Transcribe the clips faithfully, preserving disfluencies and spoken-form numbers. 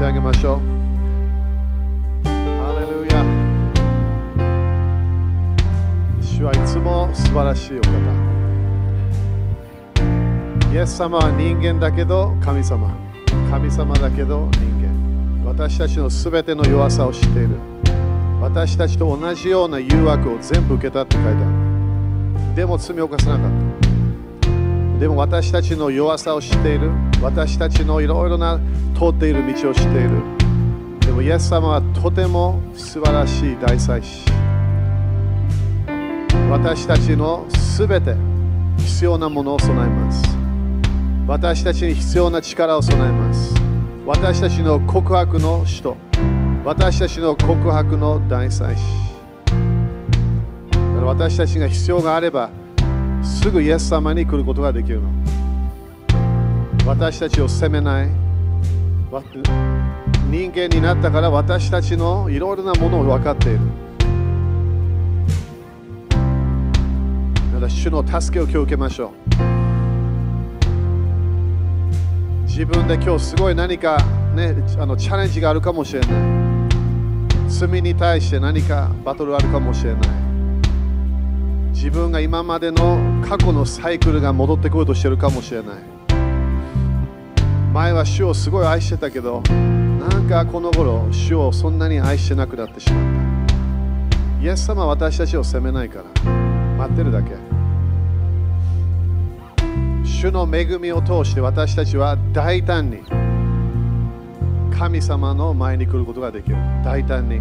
てあげましょう。ハレルヤ。主はいつも素晴らしいお方。イエス様は人間だけど神様、神様だけど人間、私たちのすべての弱さを知っている。私たちと同じような誘惑を全部受けたって書いてある。でも罪を犯さなかった。でも私たちの弱さを知っている。私たちのいろいろな通っている道を知っている。でもイエス様はとても素晴らしい大祭司。私たちのすべて必要なものを備えます。私たちに必要な力を備えます。私たちの告白の使徒。私たちの告白の大祭司。私たちが必要があれば、すぐイエス様に来ることができるの。私たちを責めない。人間になったから私たちのいろいろなものを分かっている。だから主の助けを今日受けましょう。自分で今日すごい何か、ね、あのチャレンジがあるかもしれない。罪に対して何かバトルあるかもしれない。自分が今までの過去のサイクルが戻ってこようとしてるかもしれない。前は主をすごい愛してたけど、なんかこの頃主をそんなに愛してなくなってしまった。イエス様は私たちを責めないから、待ってるだけ。主の恵みを通して私たちは大胆に神様の前に来ることができる。大胆に。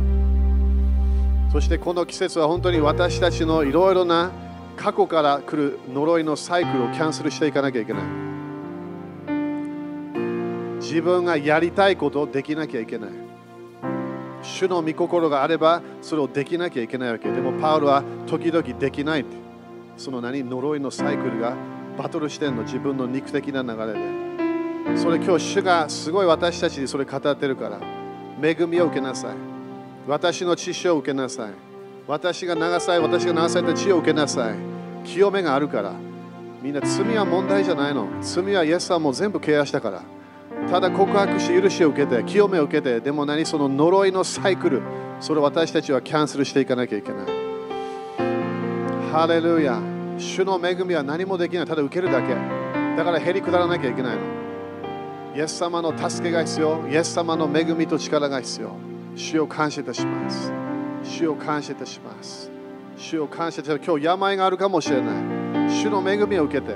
そしてこの季節は本当に私たちのいろいろな過去から来る呪いのサイクルをキャンセルしていかなきゃいけない。自分がやりたいことをできなきゃいけない。主の御心があればそれをできなきゃいけないわけ。でもパウロは時々できないって、その何呪いのサイクルがバトルしてんの、自分の肉的な流れで。それ今日主がすごい私たちにそれ語ってるから、恵みを受けなさい。私の血潮を受けなさい。私が流され、私が流された血を受けなさい。清めがあるから。みんな罪は問題じゃないの。罪はイエスはもう全部ケアしたから。ただ告白し、許しを受けて、清めを受けて、でも何その呪いのサイクル、それを私たちはキャンセルしていかなきゃいけない。ハレルヤ。主の恵みは何もできない。ただ受けるだけ。だからへりくだらなきゃいけないの。イエス様の助けが必要。イエス様の恵みと力が必要。主を感謝いたします。主を感謝いたします。主を感謝いたします。今日病があるかもしれない。主の恵みを受けて。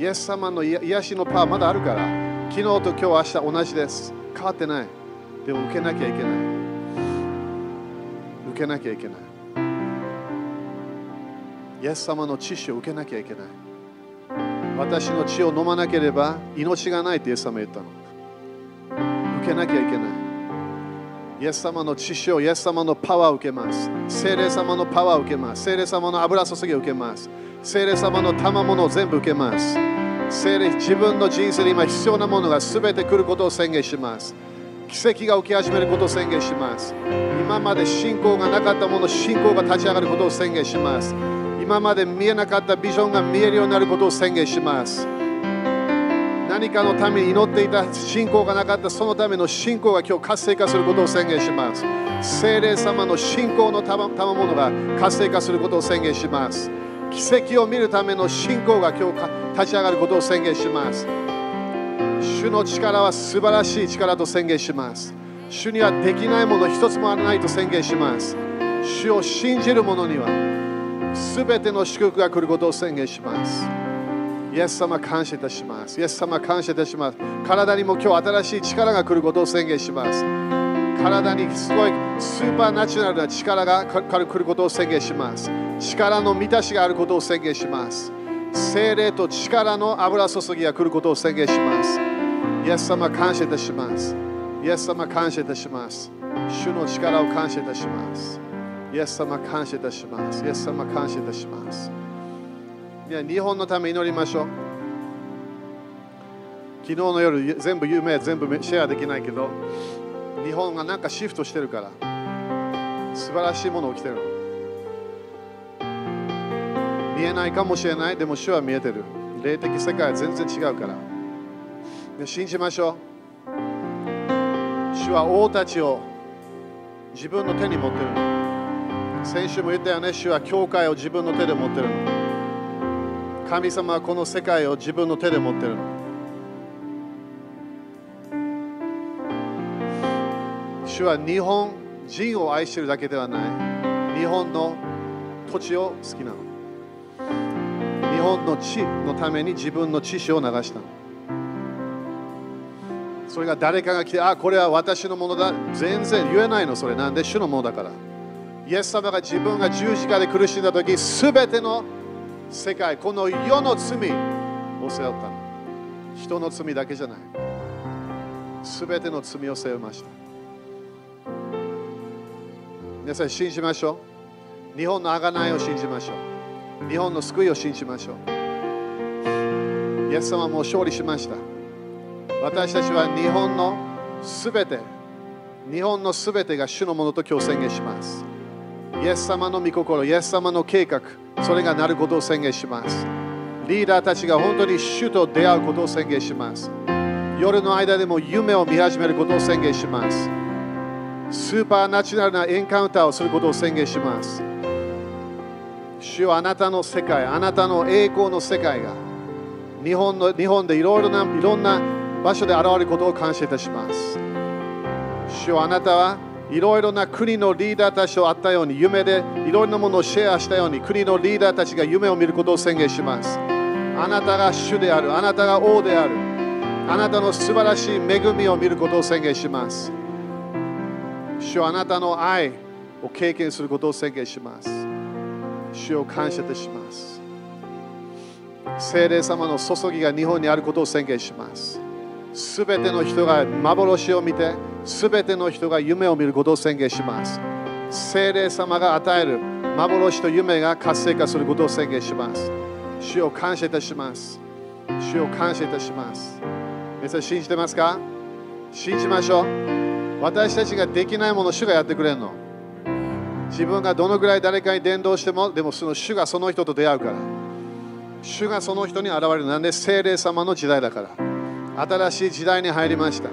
イエス様の癒しのパワーまだあるから。昨日と今日、明日同じです。変わってない。でも受けなきゃいけない。受けなきゃいけない。イエス様の血を受けなきゃいけない。私の血を飲まなければ命がないってイエス様言ったの。受けなきゃいけない。イエス様の血潮、イエス様のパワーを受けます。聖霊様のパワーを受けます。聖霊様の油注ぎを受けます。聖霊様の賜物を全部受けます。聖霊、自分の人生で今必要なものが全て来ることを宣言します。奇跡が起き始めることを宣言します。今まで信仰がなかったもの、信仰が立ち上がることを宣言します。今まで見えなかったビジョンが見えるようになることを宣言します。何かのために祈っていた信仰がなかった、そのための信仰が今日活性化することを宣言します。聖霊様の信仰の賜物が活性化することを宣言します。奇跡を見るための信仰が今日立ち上がることを宣言します。主の力は素晴らしい力と宣言します。主にはできないもの一つもないと宣言します。主を信じる者には全ての祝福が来ることを宣言します。イエス様感謝いたします。イエス様感謝いたします。体にも今日新しい力が来ることを宣言します。体にすごいスーパーナチュラルな力が来ることを宣言します。力の満たしがあることを宣言します。精霊と力の油注ぎが来ることを宣言します。イエス様感謝いたします。イエス様感謝いたします。主の力を感謝いたします。イエス様感謝いたします。イエス様感謝いたします。日本のため祈りましょう。昨日の夜全部有名全部シェアできないけど、日本がなんかシフトしてるから素晴らしいもの起きてる。見えないかもしれない。でも主は見えてる。霊的世界は全然違うから、信じましょう。主は王たちを自分の手に持っているの。先週も言ったよね、主は教会を自分の手で持っているの。神様はこの世界を自分の手で持っているの。主は日本人を愛しているだけではない。日本の土地を好きなの。日本の地のために自分の血潮を流したの。それが誰かが来て、あ、これは私のものだ。全然言えないの、それなんで主のものだから。イエス様が自分が十字架で苦しんだ時、すべての世界、この世の罪を背負ったの。人の罪だけじゃない。すべての罪を背負いました。皆さん信じましょう。日本の贖いを信じましょう。日本の救いを信じましょう。イエス様はもう勝利しました。私たちは日本のすべて、日本のすべてが主のものと今日宣言します。イエス様の御心、イエス様の計画、それがなることを宣言します。リーダーたちが本当に主と出会うことを宣言します。夜の間でも夢を見始めることを宣言します。スーパーナチュラルなエンカウンターをすることを宣言します。主はあなたの世界、あなたの栄光の世界が日本の、日本でいろいろな、いろんな場所で現れることを感謝いたします。主はあなたはいろいろな国のリーダーたちと会ったように、夢でいろいろなものをシェアしたように、国のリーダーたちが夢を見ることを宣言します。あなたが主である、あなたが王である、あなたの素晴らしい恵みを見ることを宣言します。主はあなたの愛を経験することを宣言します。主を感謝いたします。聖霊様の注ぎが日本にあることを宣言します。すべての人が幻を見て、すべての人が夢を見ることを宣言します。聖霊様が与える幻と夢が活性化することを宣言します。主を感謝いたします。主を感謝いたします。皆さん信じてますか？信じましょう。私たちができないもの、主がやってくれるの。自分がどのぐらい誰かに伝道しても、でもその主がその人と出会うから、主がその人に現れる。なんで聖霊様の時代だから、新しい時代に入りました。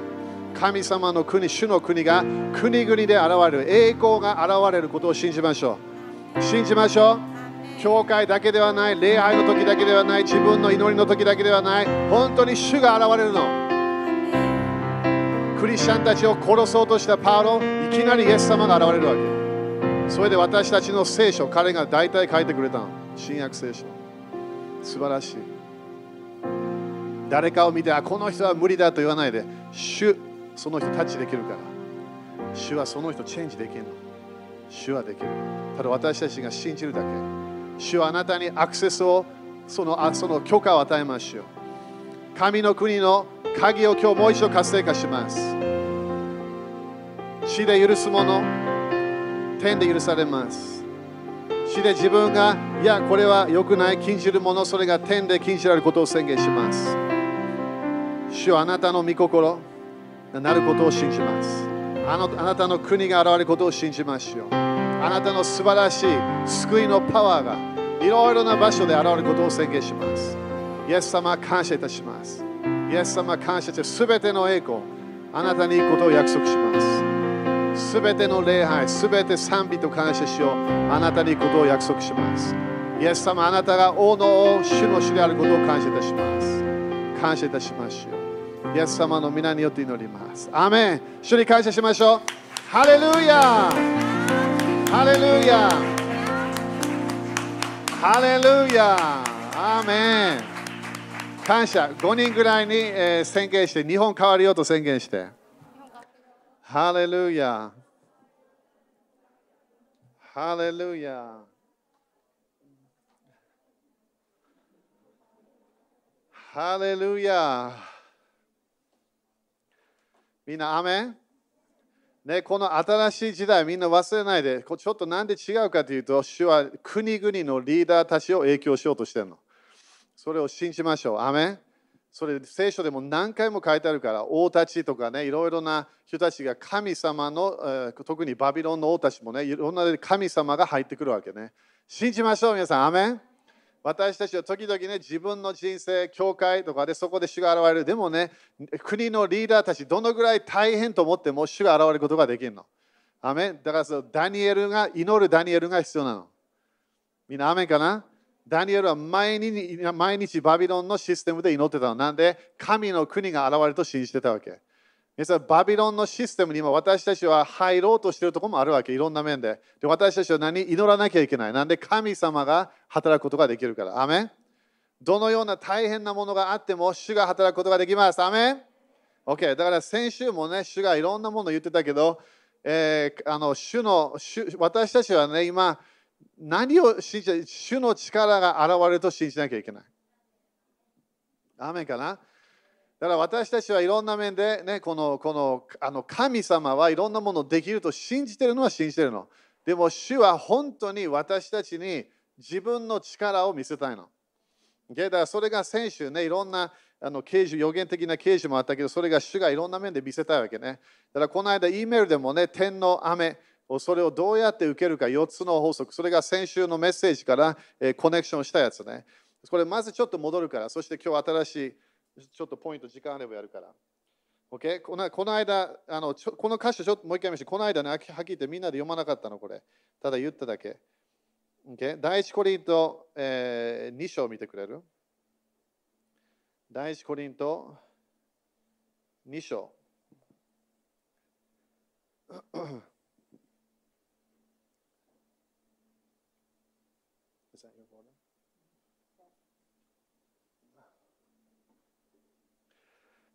神様の国、主の国が国々で現れる、栄光が現れることを信じましょう。信じましょう。教会だけではない、礼拝の時だけではない、自分の祈りの時だけではない、本当に主が現れるの。クリスチャンたちを殺そうとしたパウロ、いきなりイエス様が現れるわけ。それで私たちの聖書、彼が大体書いてくれたの。新約聖書。素晴らしい。誰かを見て、あ、この人は無理だと言わないで、主、その人タッチできるから。主はその人チェンジできるの。主はできる。ただ私たちが信じるだけ。主はあなたにアクセスを、その、あ、その許可を与えましょう。神の国の鍵を今日もう一度活性化します。地で許すもの、天で許されます。地で自分が、いや、これは良くない、禁じるもの、それが天で禁じられることを宣言します。主はあなたの御心がなることを信じます。あの、あなたの国が現れることを信じましょう。あなたの素晴らしい救いのパワーがいろいろな場所で現れることを宣言します。イエス様、感謝いたします。イエス様、感謝して、すべての栄光、あなたに行くことを約束します。すべての礼拝、すべて賛美と感謝しよう。あなたに行くことを約束します。イエス様、あなたが王の王、主の主であることを感謝いたします。感謝いたしましょう。イエス様の皆によって祈ります。アーメン。主に感謝しましょう。ハレルヤ。ハレルヤ。ハレルヤ。アーメン。感謝。ごにんぐらいに、えー、宣言して、日本変わるよと宣言して。ハレルヤ、ハレルヤ、ハレルヤ。みんな、アメン、ね、この新しい時代、みんな忘れないで。ちょっとなんで違うかというと、主は国々のリーダーたちを影響しようとしているの。それを信じましょう。アメン。それ聖書でも何回も書いてあるから、王たちとかね、いろいろな人たちが神様の、えー、特にバビロンの王たちもね、いろんな神様が入ってくるわけね。信じましょう、皆さん。アメン。私たちは時々ね、自分の人生、教会とかでそこで主が現れる。でもね、国のリーダーたち、どのぐらい大変と思っても主が現れることができるの。アメン。だからそのダニエルが、祈るダニエルが必要なの。みんなアメンかな？ダニエルは毎日、毎日バビロンのシステムで祈ってたの。なんで、神の国が現れると信じてたわけ。皆さん、バビロンのシステムに今私たちは入ろうとしているところもあるわけ、いろんな面で。で、私たちは何？祈らなきゃいけない。なんで、神様が働くことができるから。アメン。どのような大変なものがあっても、主が働くことができます。アメン。OK。だから先週もね、主がいろんなものを言ってたけど、えー、あの主の主私たちはね、今、何を信じて、主の力が現れると信じなきゃいけない。アーメンかな。だから私たちはいろんな面で、ね、この、この、あの神様はいろんなものできると信じてるのは信じてるの。でも主は本当に私たちに自分の力を見せたいの。だからそれが先週ね、いろんなあの啓示、予言的な啓示もあったけど、それが主がいろんな面で見せたいわけね。だからこの間、Eメールでもね、天の雨。それをどうやって受けるか、よっつの法則。それが先週のメッセージから、えー、コネクションしたやつね。これまずちょっと戻るから、そして今日新しいちょっとポイント、時間あればやるから。Okay? この、この間あのちょ、この箇所ちょっともう一回見せて、この間ね、はっきり言ってみんなで読まなかったの、これ。ただ言っただけ。Okay? 第一コリント、えー、に章見てくれる？第一コリントに章。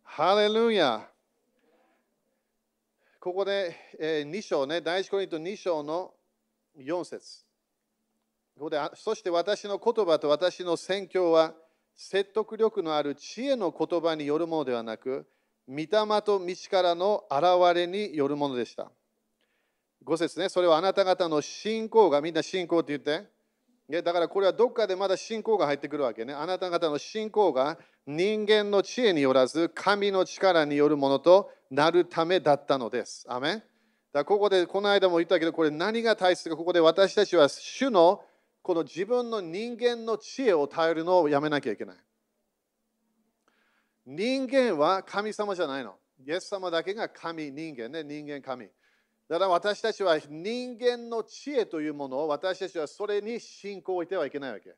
ハレルヤ。ここで、えー、に章ね、第一コリントに章のよん節。ここで、そして私の言葉と私の宣教は、説得力のある知恵の言葉によるものではなく、御霊と道からの現れによるものでした。ご節ね、それはあなた方の信仰が、みんな信仰って言って。だからこれはどっかでまだ信仰が入ってくるわけね。あなた方の信仰が人間の知恵によらず神の力によるものとなるためだったのです。アメン。だからここでこの間も言ったけど、これ何が大切か、ここで私たちは主のこの自分の人間の知恵を頼るのをやめなきゃいけない。人間は神様じゃないの。イエス様だけが神、人間ね、人間神。だから私たちは人間の知恵というものを、私たちはそれに信仰を置いてはいけないわけ。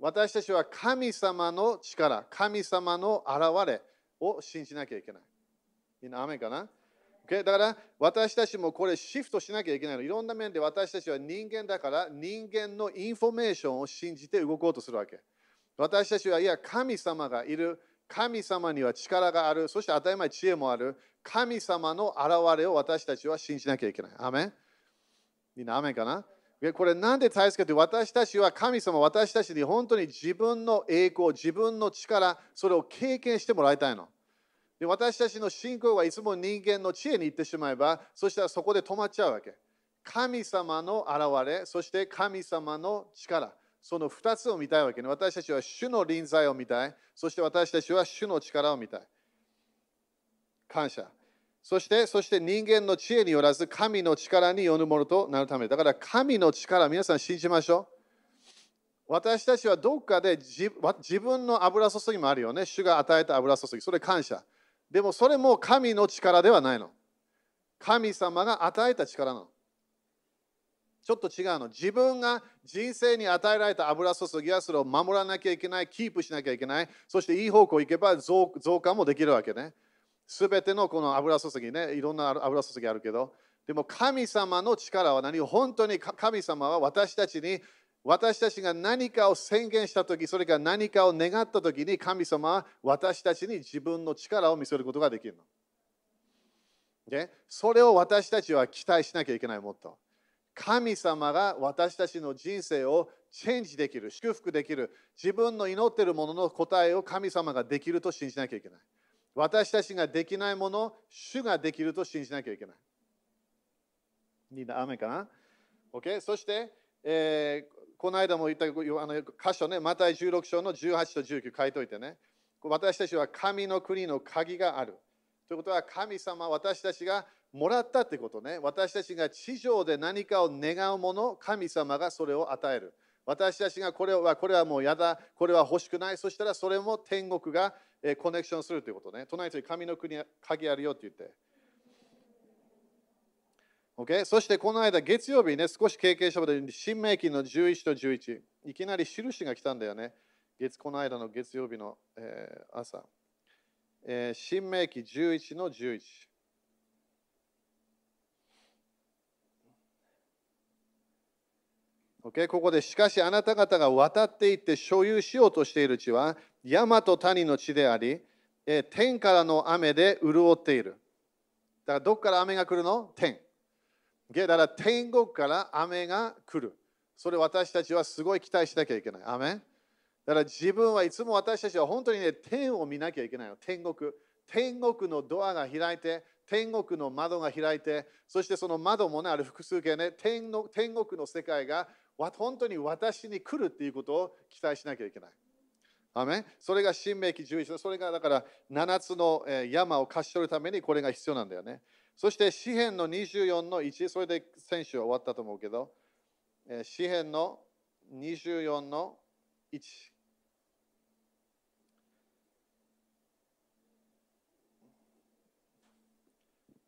私たちは神様の力、神様の現れを信じなきゃいけない。みんなアーメンかな、okay? だから私たちもこれシフトしなきゃいけないの。いろんな面で私たちは人間だから人間のインフォメーションを信じて動こうとするわけ。私たちは、いや、神様がいる。神様には力がある。そして当たり前知恵もある。神様の現れを私たちは信じなきゃいけない。アメン。みんなアメンかな。これなんで大切かって、私たちは神様、私たちに本当に自分の栄光、自分の力、それを経験してもらいたいの。で、私たちの信仰はいつも人間の知恵に行ってしまえば、そしたらそこで止まっちゃうわけ。神様の現れ、そして神様の力。そのふたつを見たいわけね。私たちは主の臨在を見たい。そして私たちは主の力を見たい。感謝。そして、そして人間の知恵によらず、神の力によるものとなるため。だから神の力、皆さん信じましょう。私たちはどっかで 自, 自分の油注ぎもあるよね。主が与えた油注ぎ。それ感謝。でもそれも神の力ではないの。神様が与えた力なの。ちょっと違うの。自分が人生に与えられた油注ぎはそれを守らなきゃいけない、キープしなきゃいけない、そしていい方向に行けば 増, 増加もできるわけね。すべてのこの油注ぎね、いろんな油注ぎあるけど、でも神様の力は何？本当に神様は私たちに、私たちが何かを宣言したとき、それから何かを願ったときに、神様は私たちに自分の力を見せることができるの。Okay? それを私たちは期待しなきゃいけない、もっと。神様が私たちの人生をチェンジできる、祝福できる、自分の祈っているものの答えを神様ができると信じなきゃいけない。私たちができないもの、主ができると信じなきゃいけない。みんな、アメンかな、okay? そして、えー、この間も言ったあの箇所ね、マタイじゅうろく章のじゅうはちとじゅうきゅう書いておいてね、私たちは神の国の鍵がある。ということは、神様、私たちがもらったってことね。私たちが地上で何かを願うもの、神様がそれを与える。私たちがこれは、これはもうやだ、これは欲しくない、そしたらそれも天国がコネクションするということね。隣に神の国、鍵あるよって言って。Okay? そしてこの間、月曜日ね、少し経験したことで、新明記のじゅういちとじゅういち、いきなり印が来たんだよね。月この間の月曜日の、えー、朝、えー。新明記じゅういちのじゅういち。Okay? ここで、しかしあなた方が渡っていって所有しようとしている地は、山と谷の地であり、えー、天からの雨で潤っている。だから、どこから雨が来るの？天。だから天国から雨が来る。それを私たちはすごい期待しなきゃいけない。アメン。だから自分はいつも私たちは本当にね、天を見なきゃいけないの。天国。天国のドアが開いて、天国の窓が開いて、そしてその窓もね、ある複数形ね、天の、天国の世界が本当に私に来るっていうことを期待しなきゃいけない。アメン。それが新明記じゅういち、それがだからななつの山を貸し取るためにこれが必要なんだよね。そして、詩篇のにじゅうよんのいち、それで先週は終わったと思うけど、詩篇のにじゅうよんのいち。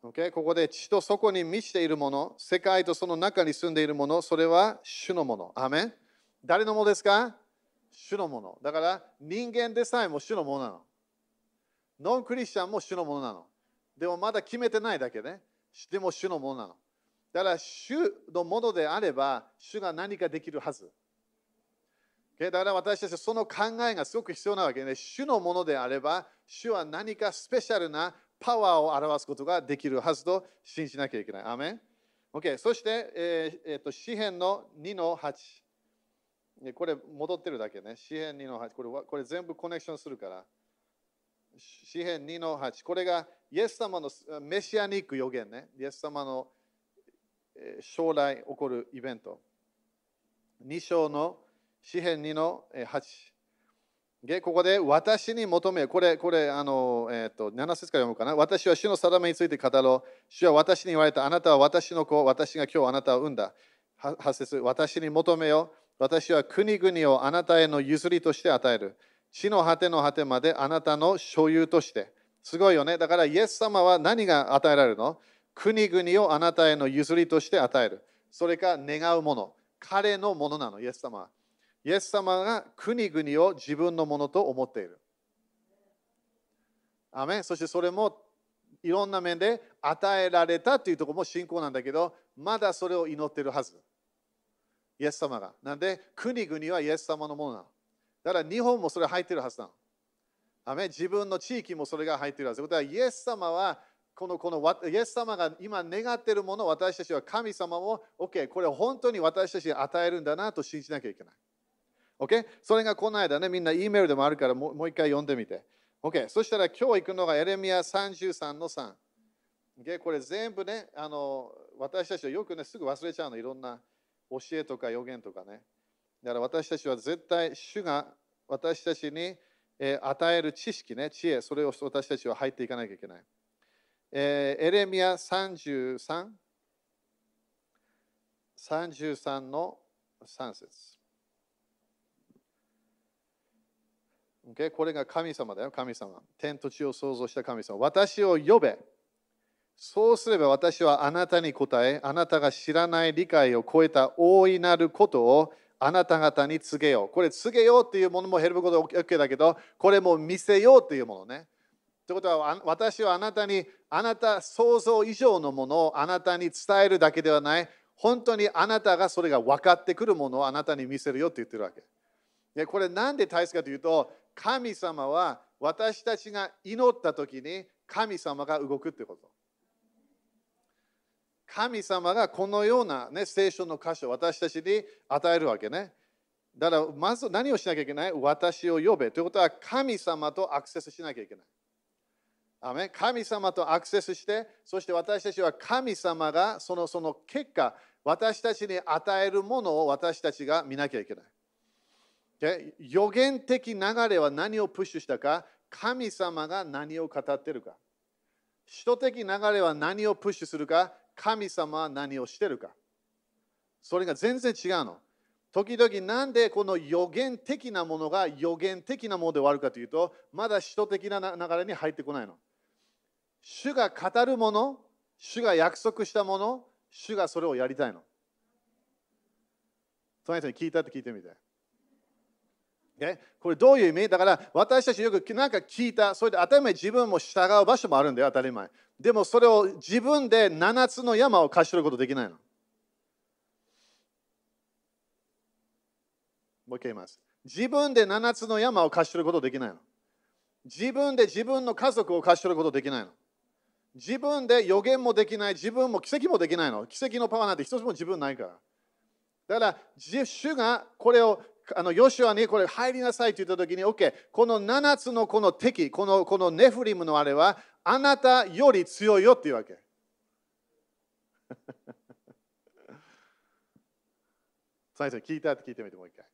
Okay? ここで、地とそこに満ちているもの、世界とその中に住んでいるもの、それは主のもの。アーメン。誰のものですか？主のもの。だから、人間でさえも主のものなの。ノンクリスチャンも主のものなの。でもまだ決めてないだけね。でも主のものなの。だから主のものであれば、主が何かできるはず。だから私たちはその考えがすごく必要なわけね。主のものであれば、主は何かスペシャルなパワーを表すことができるはずと信じなきゃいけない。アーメン。Okay、そして、えーえー、と詩篇のにのはち。これ戻ってるだけね。詩篇にのはち。これ、これ全部コネクションするから。詩篇にのはち。これがイエス様のメシアニック予言ね。イエス様の将来起こるイベント。に章の詩篇にのはち。で、ここで私に求め、これ、これ、あの、えーと、なな節から読むかな。私は主の定めについて語ろう。主は私に言われた。あなたは私の子。私が今日あなたを産んだ。はち節。私に求めよ。私は国々をあなたへの譲りとして与える。地の果ての果てまであなたの所有として。すごいよね。だからイエス様は何が与えられるの？国々をあなたへの譲りとして与える。それか願うもの。彼のものなの、イエス様は。イエス様が国々を自分のものと思っている。アメン。そしてそれもいろんな面で与えられたというところも信仰なんだけど、まだそれを祈っているはず。イエス様が。なので国々はイエス様のものなの。だから日本もそれ入ってるはずなの。アメン。自分の地域もそれが入っているはず。だからイエス様はこの、このイエス様が今願っているものを私たちは神様も OK、これ本当に私たちに与えるんだなと信じなきゃいけない。OK? それがこの間ね、みんな E メールでもあるからもう、もう一回読んでみて。OK、そしたら今日行くのがエレミヤさんじゅうさんのさん。OK、これ全部ね、あの私たちはよくね、すぐ忘れちゃうの、いろんな教えとか予言とかね。だから私たちは絶対、主が私たちに与える知識ね、知恵、それを私たちは入っていかなきゃいけない。えー、エレミヤさんじゅうさん、さんじゅうさんのさん節。Okay? これが神様だよ、神様。天と地を創造した神様。私を呼べ。そうすれば私はあなたに答え、あなたが知らない理解を超えた大いなることをあなた方に告げよう。これ告げようっていうものもヘルプ語で OK だけど、これも見せようっていうものね。ということは、私はあなたに、あなた想像以上のものをあなたに伝えるだけではない、本当にあなたがそれが分かってくるものをあなたに見せるよって言ってるわけ。で、これなんで大切かというと、神様は私たちが祈ったときに神様が動くってこと。神様がこのような、ね、聖書の箇所を私たちに与えるわけね。だからまず何をしなきゃいけない？私を呼べ。ということは神様とアクセスしなきゃいけない。アメン。神様とアクセスして、そして私たちは神様がその、その結果、私たちに与えるものを私たちが見なきゃいけない。で、予言的流れは何をプッシュしたか、神様が何を語っているか。使徒的流れは何をプッシュするか、神様は何をしてるか。それが全然違うの。時々なんでこの予言的なものが予言的なもので終わるかというと、まだ使徒的な流れに入ってこないの。主が語るもの、主が約束したもの、主がそれをやりたいの。隣人に聞いたって聞いてみて。Okay? これどういう意味？だから私たちよくなんか聞いた、それで当たり前自分も従う場所もあるんだよ、当たり前。でもそれを自分でななつの山を貸し取ることできないの。もう一回言います。自分でななつの山を貸し取ることできないの。自分で自分の家族を貸し取ることできないの。自分で予言もできない、自分も奇跡もできないの。奇跡のパワーなんて一つも自分ないから。だから、主がこれを、あのヨシュアにこれ入りなさいと言ったときに、OK、このななつのこの敵、この、このネフリムのあれは、あなたより強いよっていうわけ。最初聞いたって聞いてみてもう一回。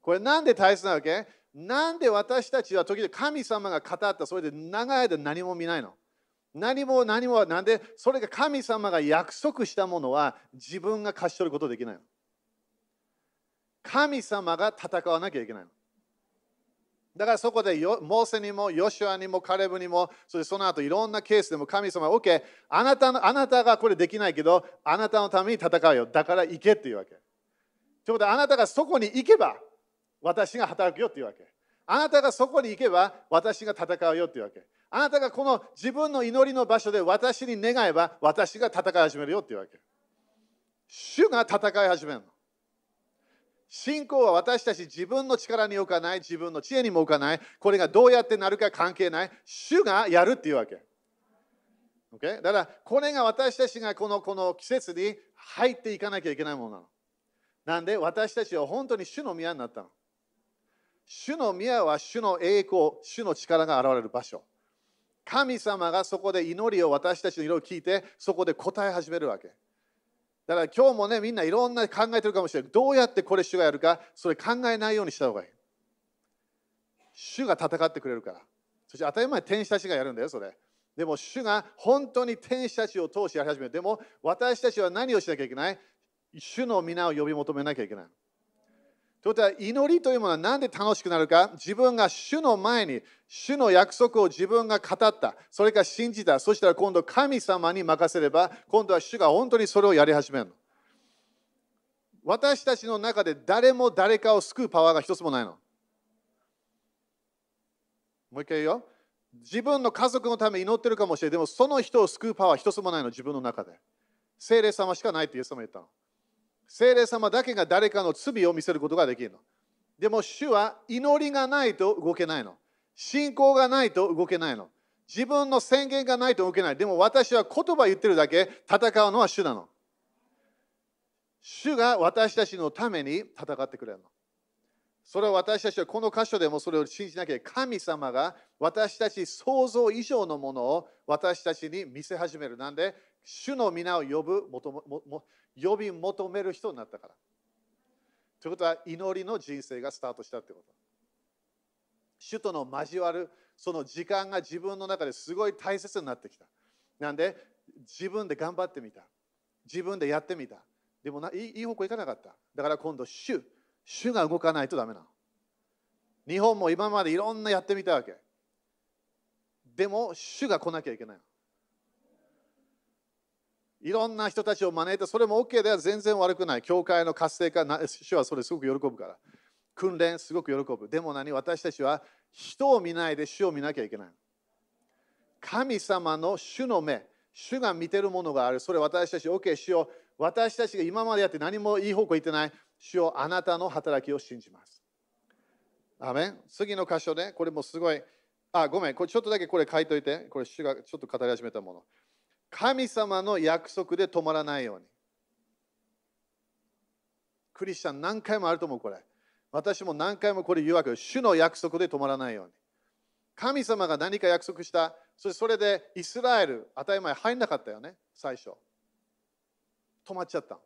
これなんで大切なわけ？なんで私たちは時々神様が語った、それで長い間何も見ないの？何も何も、なんでそれが神様が約束したものは自分が貸し取ることできないの。神様が戦わなきゃいけないの。だからそこでよモーセにもヨシュアにもカレブにも、それその後いろんなケースでも神様は OK、あなたの、あなたがこれできないけど、あなたのために戦うよ。だから行けっていうわけ。ということで、あなたがそこに行けば、私が働くよっていうわけ。あなたがそこに行けば私が戦うよっていうわけ。あなたがこの自分の祈りの場所で私に願えば私が戦い始めるよっていうわけ。主が戦い始めるの。信仰は私たち自分の力に置かない、自分の知恵にも置かない。これがどうやってなるか関係ない。主がやるっていうわけ。Okay? だからこれが私たちがこの、この季節に入っていかなきゃいけないものなの。なんで私たちは本当に主の宮になったの。主の宮は主の栄光、主の力が現れる場所。神様がそこで祈りを私たちの祈りを聞いて、そこで答え始めるわけ。だから今日もね、みんないろんな考えてるかもしれない。どうやってこれ主がやるか、それ考えないようにした方がいい。主が戦ってくれるから。そして当たり前天使たちがやるんだよ、それ。でも主が本当に天使たちを通してやり始める。でも私たちは何をしなきゃいけない？主の皆を呼び求めなきゃいけない。ということは祈りというものは何で楽しくなるか、自分が主の前に主の約束を自分が語った、それから信じた、そしたら今度神様に任せれば、今度は主が本当にそれをやり始めるの。私たちの中で誰も誰かを救うパワーが一つもないの。もう一回言うよ。自分の家族のため祈ってるかもしれない。でもその人を救うパワー一つもないの、自分の中で。聖霊様しかないってイエス様言ったの。聖霊様だけが誰かの罪を見せることができるの。でも主は祈りがないと動けないの。信仰がないと動けないの。自分の宣言がないと動けない。でも私は言葉言ってるだけ、戦うのは主なの。主が私たちのために戦ってくれるの。それは私たちはこの箇所でもそれを信じなきゃいけない。神様が私たち想像以上のものを私たちに見せ始める。なんで主の皆を呼ぶ求もも呼び求める人になったから。ということは祈りの人生がスタートしたということ。主との交わるその時間が自分の中ですごい大切になってきた。なんで自分で頑張ってみた。自分でやってみた。でもないい方向いかなかった。だから今度主、主が動かないとダメなの。日本も今までいろんなやってみたわけ。でも主が来なきゃいけないの。いろんな人たちを招いて、それも OK では全然悪くない。教会の活性化、主はそれすごく喜ぶから。訓練すごく喜ぶ。でも何、私たちは人を見ないで主を見なきゃいけない。神様の主の目、主が見てるものがある。それ私たち OK、主よ、私たちが今までやって何もいい方向行ってない。主よ、あなたの働きを信じます。アーメン。次の箇所で、ね、これもすごい。あ、ごめん、これちょっとだけこれ書いといて。これ主がちょっと語り始めたもの。神様の約束で止まらないように。クリスチャン何回もあると思う、これ。私も何回もこれ言うわけよ。主の約束で止まらないように。神様が何か約束した。それそれでイスラエル、当たり前入んなかったよね、最初。止まっちゃった。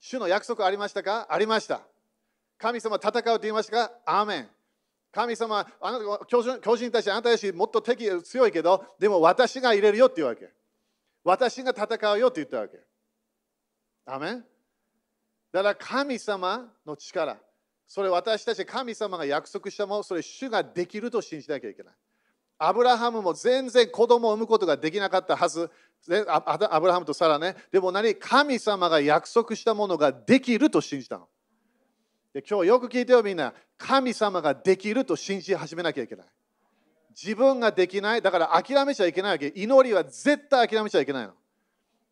主の約束ありましたか？ありました。神様戦うと言いましたか？アーメン。神様、あなた巨人、巨人たち、あなたたちもっと敵強いけど、でも私が入れるよって言うわけ。私が戦うよって言ったわけ。アメン。だから神様の力、それ私たち神様が約束したもの、それ主ができると信じなきゃいけない。アブラハムも全然子供を産むことができなかったはず。アブラハムとサラね。でも何？神様が約束したものができると信じたの。で今日よく聞いてよみんな。神様ができると信じ始めなきゃいけない。自分ができない。だから諦めちゃいけないわけ。祈りは絶対諦めちゃいけないの。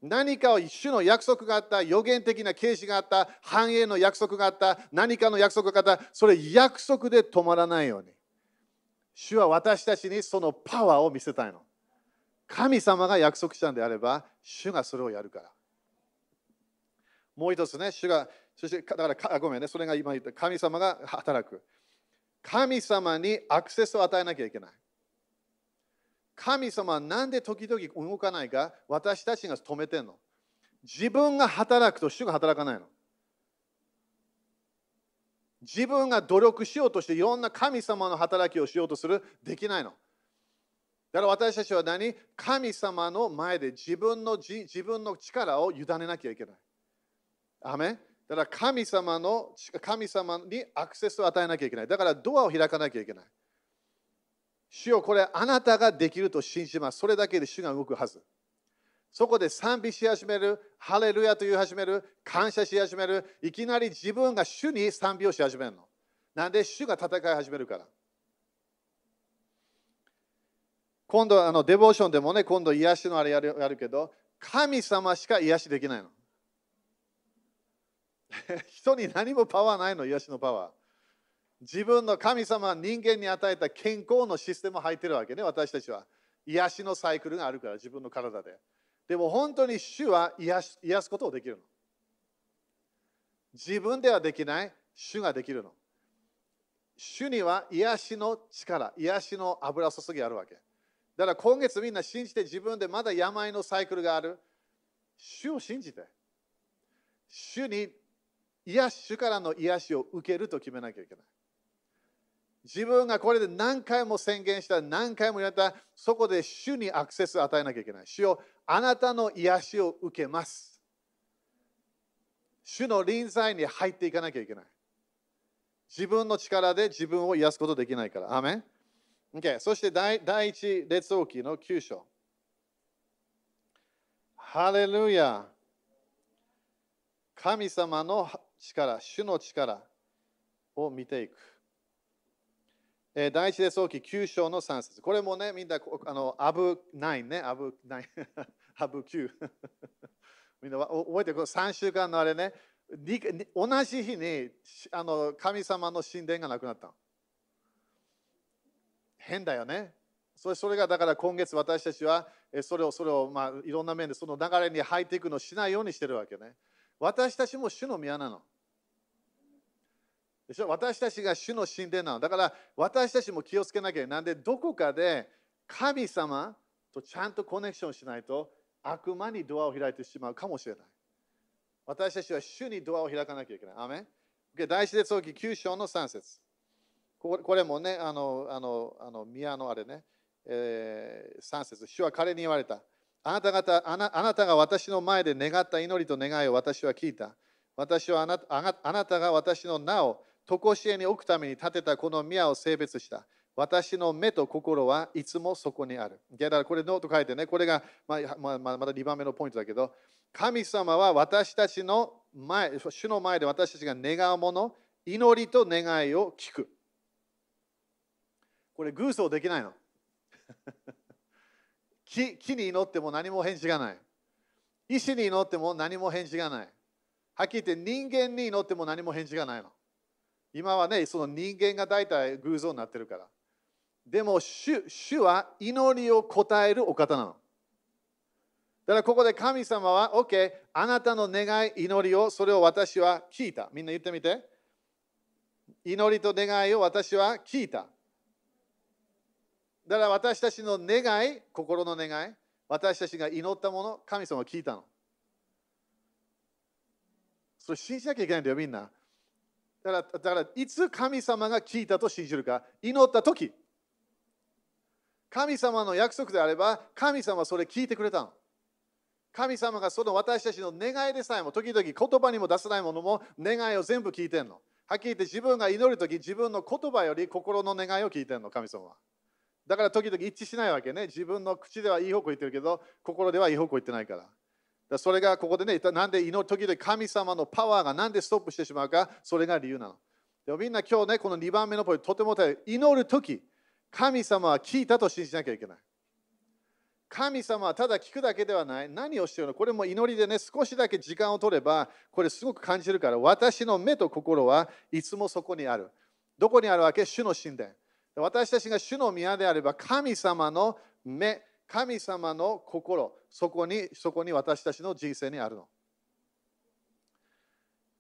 何かを一種の約束があった、予言的な啓示があった、繁栄の約束があった、何かの約束があった、それ約束で止まらないように。主は私たちにそのパワーを見せたいの。神様が約束したんであれば、主がそれをやるから。もう一つね、主が、そしてだからかごめんね、それが今言った、神様が働く。神様にアクセスを与えなきゃいけない。神様はなんで時々動かないか、私たちが止めてんの。自分が働くと主が働かないの。自分が努力しようとしていろんな神様の働きをしようとする、できないの。だから私たちは何？神様の前で自分の、自分の力を委ねなきゃいけない。アーメン。だから神様の、神様にアクセスを与えなきゃいけない。だからドアを開かなきゃいけない。主よこれあなたができると信じます。それだけで主が動くはず。そこで賛美し始める、ハレルヤと言い始める、感謝し始める、いきなり自分が主に賛美をし始めるの。なんで主が戦い始めるから。今度あのデボーションでもね、今度癒しのあれやる、やるけど、神様しか癒しできないの。人に何もパワーないの、癒しのパワー。自分の神様は人間に与えた健康のシステムを入ってるわけね、私たちは。癒しのサイクルがあるから、自分の体で。でも本当に主は癒し、癒すことをできるの。自分ではできない、主ができるの。主には癒しの力、癒しの油注ぎがあるわけ。だから今月みんな信じて自分でまだ病のサイクルがある。主を信じて。主に癒し、主からの癒しを受けると決めなきゃいけない。自分がこれで何回も宣言した、何回も言われた、そこで主にアクセスを与えなきゃいけない。主よ、あなたの癒しを受けます。主の臨在に入っていかなきゃいけない。自分の力で自分を癒すことできないから。アーメン。Okay、そして 第, 第一列王記のきゅう章。ハレルヤ。神様の力、主の力を見ていく。第一列王記きゅう章のさん節。これもね、みんなあのアブきゅうね、アブきゅう。アブきゅう みんな覚えてる、さんしゅうかんのあれね、同じ日にあの神様の神殿がなくなった。変だよね。それ、それがだから今月私たちはそれを、それを、まあ、いろんな面でその流れに入っていくのをしないようにしてるわけね。私たちも主の宮なの。私たちが主の神殿なの。だから私たちも気をつけなきゃいけない。なんでどこかで神様とちゃんとコネクションしないと悪魔にドアを開いてしまうかもしれない。私たちは主にドアを開かなきゃいけない。アーメン。第一列王記きゅう章のさん節。これもね、あの、あの、あの宮のあれね、えー、さん節。主は彼に言われた。あなた方、あな、あなたが私の前で願った祈りと願いを私は聞いた。私はあなた、あな、あなたが私の名を常しえに置くために建てたこの宮を性別した。私の目と心はいつもそこにある。だからこれノート書いてね、これが、まあまあ、まだにばんめのポイントだけど、神様は私たちの前、主の前で私たちが願うもの、祈りと願いを聞く。これ偶像できないの。木, 木に祈っても何も返事がない。石に祈っても何も返事がない。はっきり言って人間に祈っても何も返事がないの。今はね、その人間が大体偶像になってるから。でも 主, 主は祈りを答えるお方なの。だからここで神様は、OK、あなたの願い、祈りを、それを私は聞いた。みんな言ってみて。祈りと願いを私は聞いた。だから私たちの願い、心の願い、私たちが祈ったもの、神様は聞いたの。それ信じなきゃいけないんだよ、みんな。だから、だからいつ神様が聞いたと信じるか、祈ったとき。神様の約束であれば、神様はそれ聞いてくれたの。神様がその私たちの願いでさえも、時々言葉にも出せないものも願いを全部聞いてんの。はっきり言って自分が祈るとき、自分の言葉より心の願いを聞いてんの、神様は。だから時々一致しないわけね。自分の口ではいい方向言ってるけど、心ではいい方向言ってないから。だからそれがここでね、なんで祈る時々神様のパワーがなんでストップしてしまうか、それが理由なの。でもみんな今日ね、このにばんめのポイント、とても大変。祈るとき、神様は聞いたと信じなきゃいけない。神様はただ聞くだけではない。何をしているの？これも祈りでね、少しだけ時間を取れば、これすごく感じるから、私の目と心はいつもそこにある。どこにあるわけ？主の神殿。私たちが主の宮であれば、神様の目、神様の心、そこに、そこに私たちの人生にあるの。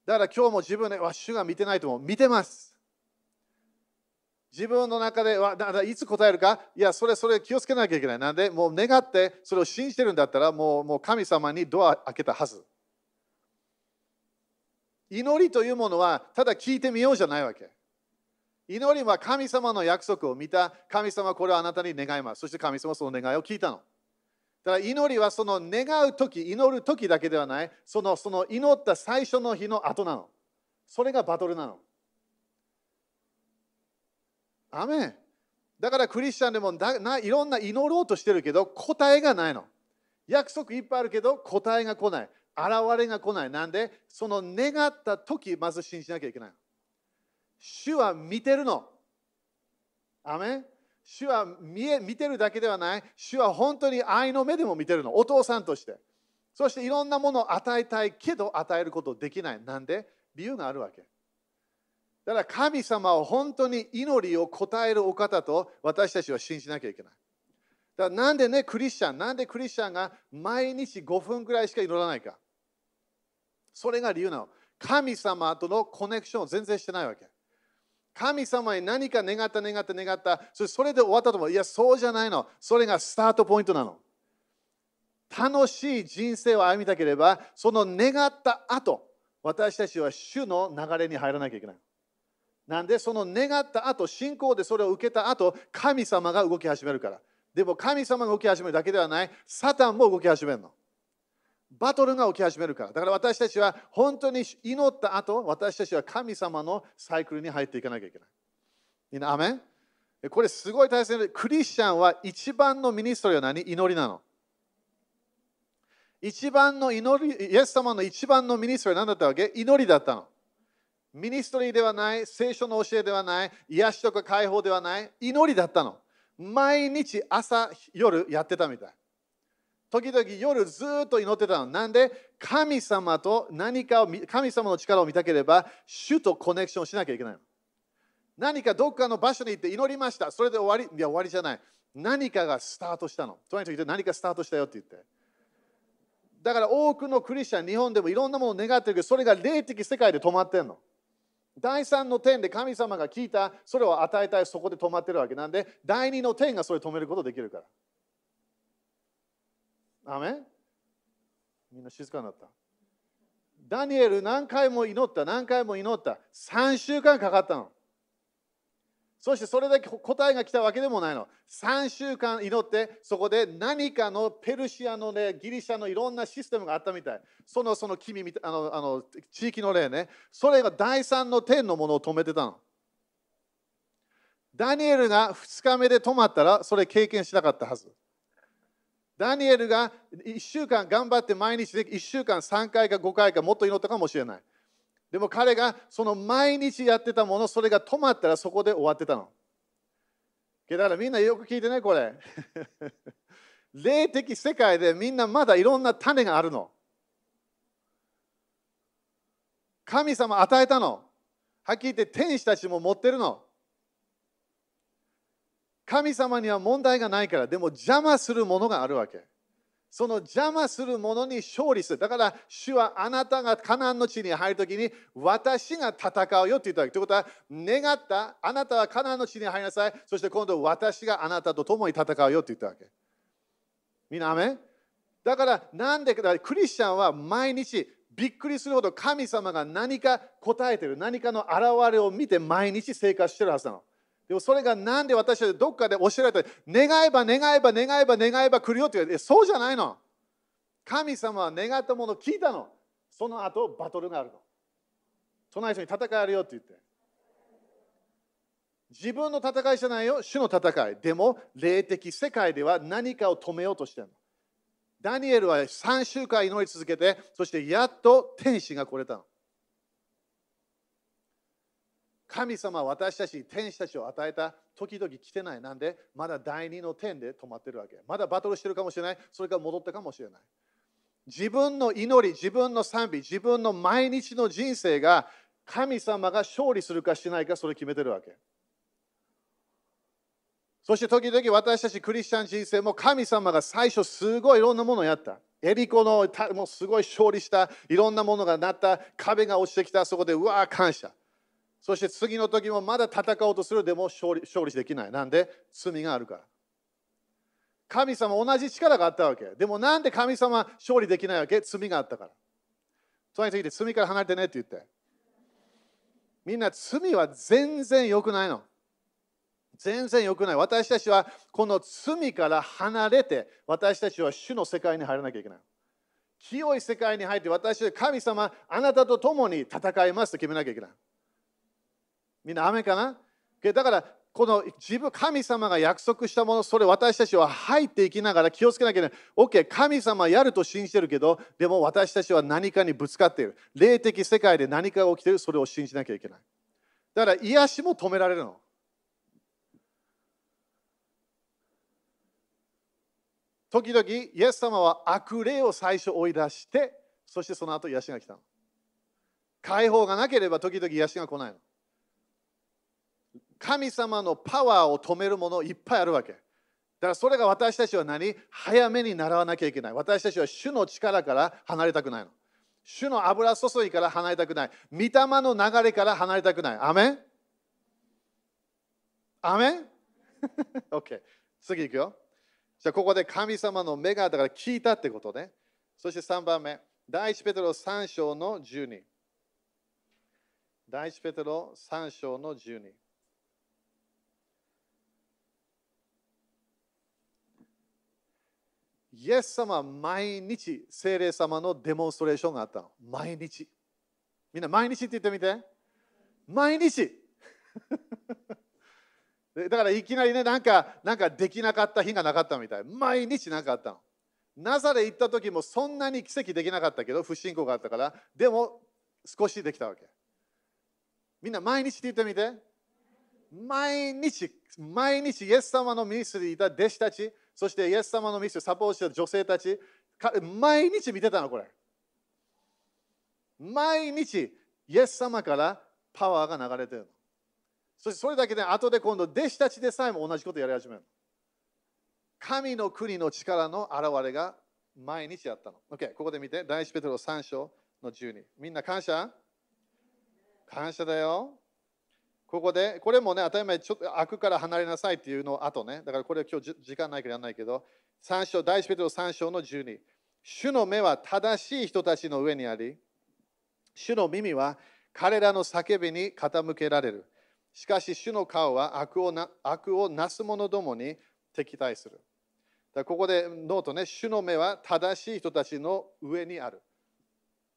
だから今日も自分で、わ、主が見てないと思う。見てます。自分の中では、だいつ答えるか、いや、それ、それ気をつけなきゃいけない。なんで、もう願って、それを信じてるんだったら、もう、もう神様にドア開けたはず。祈りというものは、ただ聞いてみようじゃないわけ。祈りは神様の約束を見た、神様これをあなたに願います。そして神様はその願いを聞いたの。だから祈りはその願うとき、祈るときだけではない、その、その祈った最初の日の後なの。それがバトルなの。アメン。だからクリスチャンでもだないろんな祈ろうとしてるけど答えがないの。約束いっぱいあるけど答えが来ない。現れが来ない。なんでその願った時まず信じなきゃいけない。主は見てるの。アメン。主は 見, え見てるだけではない。主は本当に愛の目でも見てるの。お父さんとして。そしていろんなものを与えたいけど与えることできない。なんで理由があるわけ。だから神様を本当に祈りを答えるお方と私たちは信じなきゃいけない。だからなんでね、クリスチャン、なんでクリスチャンが毎日ごふんぐらいしか祈らないか。それが理由なの。神様とのコネクションを全然してないわけ。神様に何か願った、願った、願った。それで終わったと思う。いや、そうじゃないの。それがスタートポイントなの。楽しい人生を歩みたければ、その願った後、私たちは主の流れに入らなきゃいけない。なんでその願った後、信仰でそれを受けた後、神様が動き始めるから。でも神様が動き始めるだけではない、サタンも動き始めるの。バトルが起き始めるから。だから私たちは本当に祈った後、私たちは神様のサイクルに入っていかなきゃいけない。みんな、アメン？これすごい大切で、クリスチャンは一番のミニストリーは何？祈りなの。一番の祈り、イエス様の一番のミニストリーは何だったわけ？祈りだったの。ミニストリーではない、聖書の教えではない、癒しとか解放ではない、祈りだったの。毎日朝、夜やってたみたい。時々夜ずっと祈ってたの。なんで神様と何かを、神様の力を見たければ、主とコネクションしなきゃいけないの。何かどっかの場所に行って祈りました。それで終わり？いや、終わりじゃない。何かがスタートしたの。とにかく何かスタートしたよって言って。だから多くのクリスチャン、日本でもいろんなものを願ってるけど、それが霊的世界で止まってんの。第三の点で神様が聞いた、それを与えたい、そこで止まってるわけなんで、第二の点がそれを止めることができるから。アメン？みんな静かになった。ダニエル何回も祈った、何回も祈った。さんしゅうかんかかったの。そしてそれだけ答えが来たわけでもないの。さんしゅうかん祈って、そこで何かのペルシアの例、ギリシャのいろんなシステムがあったみたい。そのその君みたい、あの、あの、地域の例ね。それが第三の天のものを止めてたの。ダニエルがふつかめで止まったら、それ経験しなかったはず。ダニエルがいっしゅうかん頑張って毎日でいっしゅうかんさんかいかごかいかもっと祈ったかもしれない。でも彼がその毎日やってたもの、それが止まったらそこで終わってたの。だからみんなよく聞いてね、これ。霊的世界でみんなまだいろんな種があるの。神様与えたの。はっきり言って天使たちも持ってるの。神様には問題がないから、でも邪魔するものがあるわけ。その邪魔するものに勝利する。だから主はあなたがカナンの地に入るときに私が戦うよって言ったわけ。ということは願ったあなたはカナンの地に入りなさい。そして今度私があなたと共に戦うよって言ったわけ。みんなアメン？だからなんでかクリスチャンは毎日びっくりするほど神様が何か答えてる。何かの現れを見て毎日生活してるはずなの。でもそれがなんで私たちどっかで教えられたら願えば願えば願えば願えば来るよって言われて、そうじゃないの。神様は願ったものを聞いたの。その後バトルがあるの。その人に戦いあるよって言って。自分の戦いじゃないよ、主の戦い。でも霊的世界では何かを止めようとしてるの。ダニエルはさんしゅうかん祈り続けて、そしてやっと天使が来れたの。神様は私たち天使たちを与えた、時々来てない。なんでまだ第二の天で止まってるわけ。まだバトルしてるかもしれない。それから戻ったかもしれない。自分の祈り、自分の賛美、自分の毎日の人生が神様が勝利するかしないか、それ決めてるわけ。そして時々私たちクリスチャン人生も、神様が最初すごいいろんなものをやった。エリコのもうすごい勝利した。いろんなものがなった。壁が落ちてきた。そこでうわー感謝。そして次の時もまだ戦おうとする。でも勝利、勝利できない。なんで罪があるから。神様同じ力があったわけ。でもなんで神様勝利できないわけ？罪があったから。それについて罪から離れてねって言って。みんな罪は全然良くないの。全然良くない。私たちはこの罪から離れて、私たちは主の世界に入らなきゃいけない。清い世界に入って、私たちは神様、あなたと共に戦いますと決めなきゃいけない。みんな雨かな？だから、この自分、神様が約束したもの、それ私たちは入っていきながら気をつけなきゃいけない。OK、神様やると信じてるけど、でも私たちは何かにぶつかっている。霊的世界で何かが起きている、それを信じなきゃいけない。だから、癒しも止められるの。時々、イエス様は悪霊を最初追い出して、そしてその後癒しが来たの。解放がなければ時々癒しが来ないの。神様のパワーを止めるものいっぱいあるわけ。だからそれが私たちは何？早めに習わなきゃいけない。私たちは主の力から離れたくないの。主の油注ぎから離れたくない。御霊の流れから離れたくない。アメン？アメン？OK。次行くよ。じゃあここで神様の目がだから聞いたってことね。そしてさんばんめ、だいいちペテロさん章のじゅうに。だいいちペテロさん章のじゅうに。イエス様は毎日聖霊様のデモンストレーションがあったの。毎日。みんな毎日って言ってみて。毎日だからいきなりね、なんか、なんかできなかった日がなかったみたい。毎日なんかあったの。ナザレ行った時もそんなに奇跡できなかったけど、不信仰があったから、でも少しできたわけ。みんな毎日って言ってみて。毎日、毎日イエス様のミニストリーにいた弟子たち、そしてイエス様のミニストリーサポートしてた女性たち、毎日見てたの、これ。毎日イエス様からパワーが流れてるの。そしてそれだけで、後で今度、弟子たちでさえも同じことやり始める。神の国の力の現れが毎日やったの。OK、ここで見て、だいいちペテロさん章のじゅうに。みんな感謝？感謝だよ。ここで、これもね、当たり前、ちょっと悪から離れなさいっていうの後ね、だからこれ今日時間ないからやらないけど、さん章、だいいちペテロさん章のじゅうに。主の目は正しい人たちの上にあり、主の耳は彼らの叫びに傾けられる。しかし、主の顔は悪をな、悪をなす者どもに敵対する。だここでノートね、主の目は正しい人たちの上にある。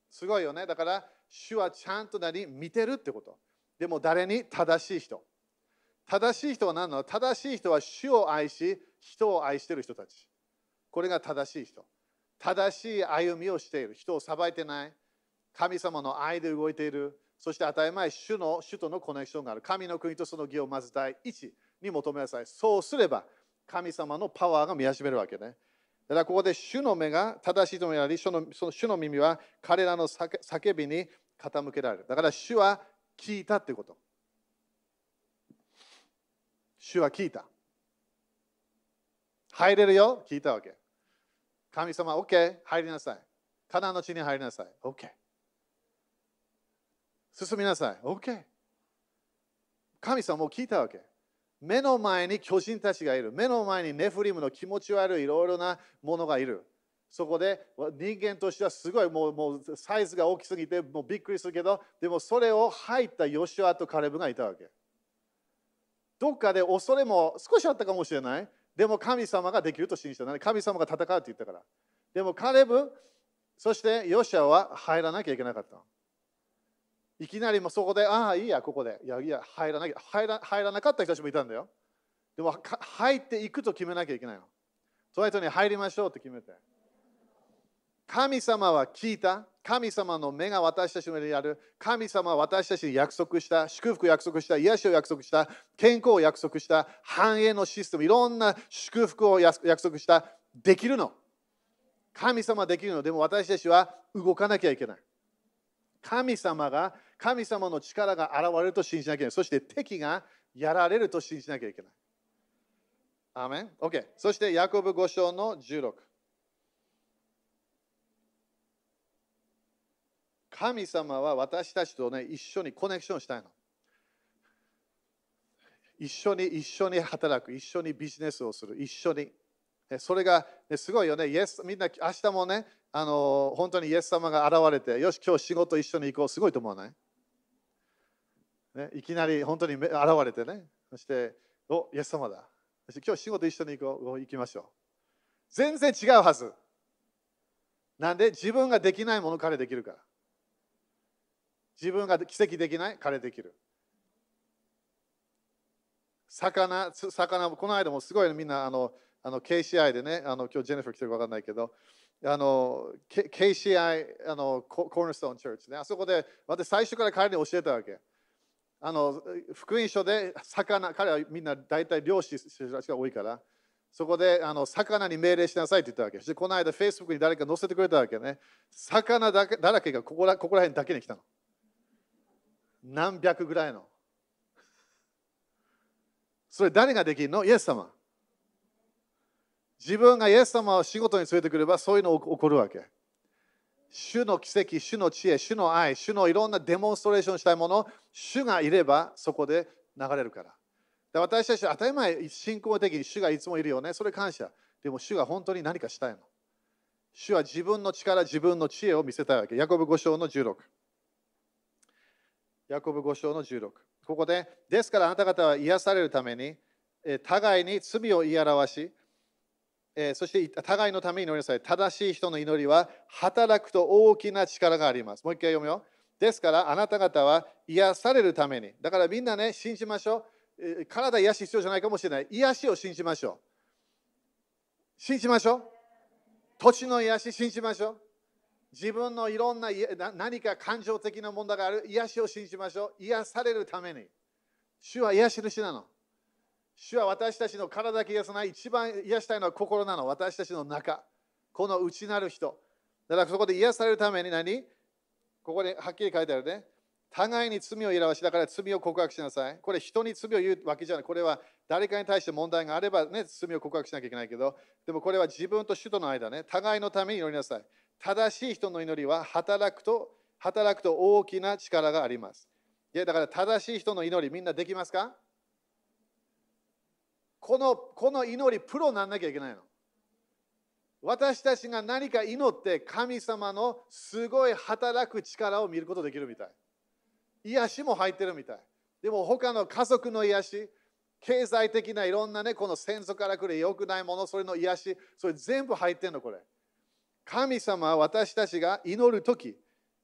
すごいよね。だから、主はちゃんと何見てるってこと。でも誰に？正しい人。正しい人は何なの？正しい人は主を愛し、人を愛している人たち。これが正しい人。正しい歩みをしている。人を裁いてない。神様の愛で動いている。そして当たり前、主の、主とのコネクションがある。神の国とその義をまず第一に求めなさい。そうすれば、神様のパワーが見始めるわけね。だからここで主の目が正しいともやり、その主の耳は彼らの叫びに傾けられる。だから主は聞いたってこと。主は聞いた。入れるよ、聞いたわけ。神様、OK、入りなさい。カナンの地に入りなさい。OK。進みなさい。OK。神様も聞いたわけ。目の前に巨人たちがいる。目の前にネフリムの気持ち悪いいろいろなものがいる。そこで人間としてはすごいもう、もうサイズが大きすぎてもうびっくりするけど、でもそれを入ったヨシュアとカレブがいたわけ。どっかで恐れも少しあったかもしれない。でも神様ができると信じた。神様が戦うって言ったから。でもカレブ、そしてヨシュアは入らなきゃいけなかった。いきなりもそこで、ああ、いいや、ここで。いや、いや、入らなきゃ、入ら、入らなかった人たちもいたんだよ。でも、入っていくと決めなきゃいけないの。その人に入りましょうって決めて。神様は聞いた。神様の目が私たちの上にある。神様は私たちに約束した。祝福を約束した。癒しを約束した。健康を約束した。繁栄のシステム。いろんな祝福を約束した。できるの。神様できるの。でも私たちは動かなきゃいけない。神様が、神様の力が現れると信じなきゃいけない。そして敵がやられると信じなきゃいけない。アーメン。OK。そしてヤコブご章のじゅうろく。神様は私たちと、ね、一緒にコネクションしたいの。一緒に一緒に働く、一緒にビジネスをする、一緒に。それが、ね、すごいよね。イエス、みんな明日もね、あの、本当にイエス様が現れて、よし、今日仕事一緒に行こう、すごいと思わない、ね、いきなり本当に現れてね、そして、お、イエス様だ。今日仕事一緒に行こう、行きましょう。全然違うはず。なんで、自分ができないもの彼できるから。自分が奇跡できない彼できる。魚、魚この間もすごいみんなあのあの ケーシーアイ でね、あの今日ジェニファー来てるか分かんないけど、あの ケーシーアイ あのコーナーストーンチャーチね、あそこで私最初から彼に教えたわけ。あの福音書で魚、彼はみんな大体漁師が多いから、そこであの魚に命令しなさいって言ったわけ。そしてこの間 Facebook に誰か載せてくれたわけね。魚だけだらけがここら、ここら辺だけに来たの。何百ぐらいの。それ誰ができるの？イエス様。自分がイエス様を仕事に連れてくればそういうのが起こるわけ。主の奇跡、主の知恵、主の愛、主のいろんなデモンストレーションしたいもの、主がいればそこで流れるから。だから私たちは当たり前、信仰的に主がいつもいるよね。それ感謝。でも主が本当に何かしたいの。主は自分の力、自分の知恵を見せたいわけ。ヤコブご章のじゅうろく。ヤコブご章のじゅうろく。ここで、ですからあなた方は癒されるために、え互いに罪を言い表し、えそして互いのために祈りなさい。正しい人の祈りは働くと大きな力があります。もう一回読むよ。ですからあなた方は癒されるために。だからみんなね、信じましょう。え体癒し必要じゃないかもしれない。癒しを信じましょう。信じましょう。土地の癒し信じましょう。自分のいろんな何か感情的な問題がある、癒しを信じましょう。癒されるために。主は癒し主なの。主は私たちの体だけ癒さない。一番癒したいのは心なの。私たちの中。この内なる人。だからそこで癒されるために何？ここではっきり書いてあるね。互いに罪を言い表し、だから罪を告白しなさい。これ人に罪を言うわけじゃない。これは誰かに対して問題があればね、罪を告白しなきゃいけないけど、でもこれは自分と主との間ね、互いのために祈りなさい。正しい人の祈りは働くと、働くと大きな力があります。いやだから正しい人の祈りみんなできますか？この、この祈りプロにならなきゃいけないの。私たちが何か祈って神様のすごい働く力を見ることできるみたい。癒しも入ってるみたい。でも他の家族の癒し、経済的ないろんなね、この戦争から来る良くないもの、それの癒し、それ全部入ってるのこれ。神様は私たちが祈るとき、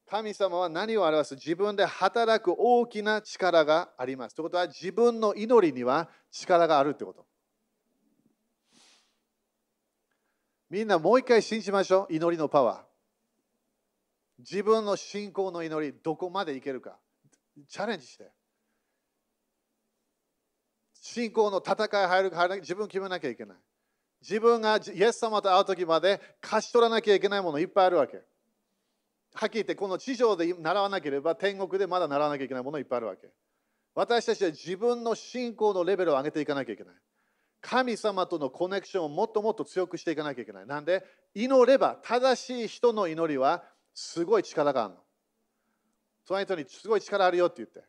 神様は何を表す？自分で働く大きな力があります。ということは、自分の祈りには力があるということ。みんなもう一回信じましょう。祈りのパワー。自分の信仰の祈り、どこまでいけるか。チャレンジして。信仰の戦い入るか入らないか、自分決めなきゃいけない。自分がイエス様と会う時まで勝ち取らなきゃいけないものいっぱいあるわけ。はっきり言ってこの地上で習わなければ天国でまだ習わなきゃいけないものいっぱいあるわけ。私たちは自分の信仰のレベルを上げていかなきゃいけない。神様とのコネクションをもっともっと強くしていかなきゃいけない。なんで祈れば正しい人の祈りはすごい力があるの。その人にすごい力あるよって言って。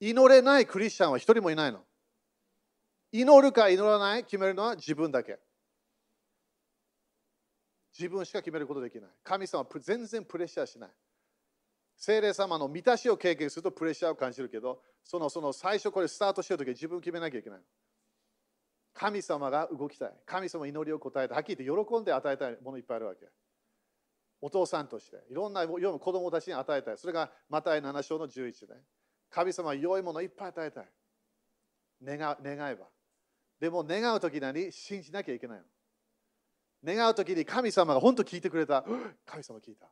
祈れないクリスチャンは一人もいないの。祈るか祈らない決めるのは自分だけ。自分しか決めることできない。神様は全然プレッシャーしない。聖霊様の満たしを経験するとプレッシャーを感じるけど、その、その最初これスタートしてるときは自分決めなきゃいけない。神様が動きたい。神様の祈りを答えたい。はっきり言って喜んで与えたいものいっぱいあるわけ。お父さんとして、いろんな世の子供たちに与えたい。それがマタイなな章のじゅういちね。神様は良いものをいっぱい与えたい。願, 願えば。でも願うときなり信じなきゃいけないの。願うときに神様が本当聞いてくれた。神様聞いた。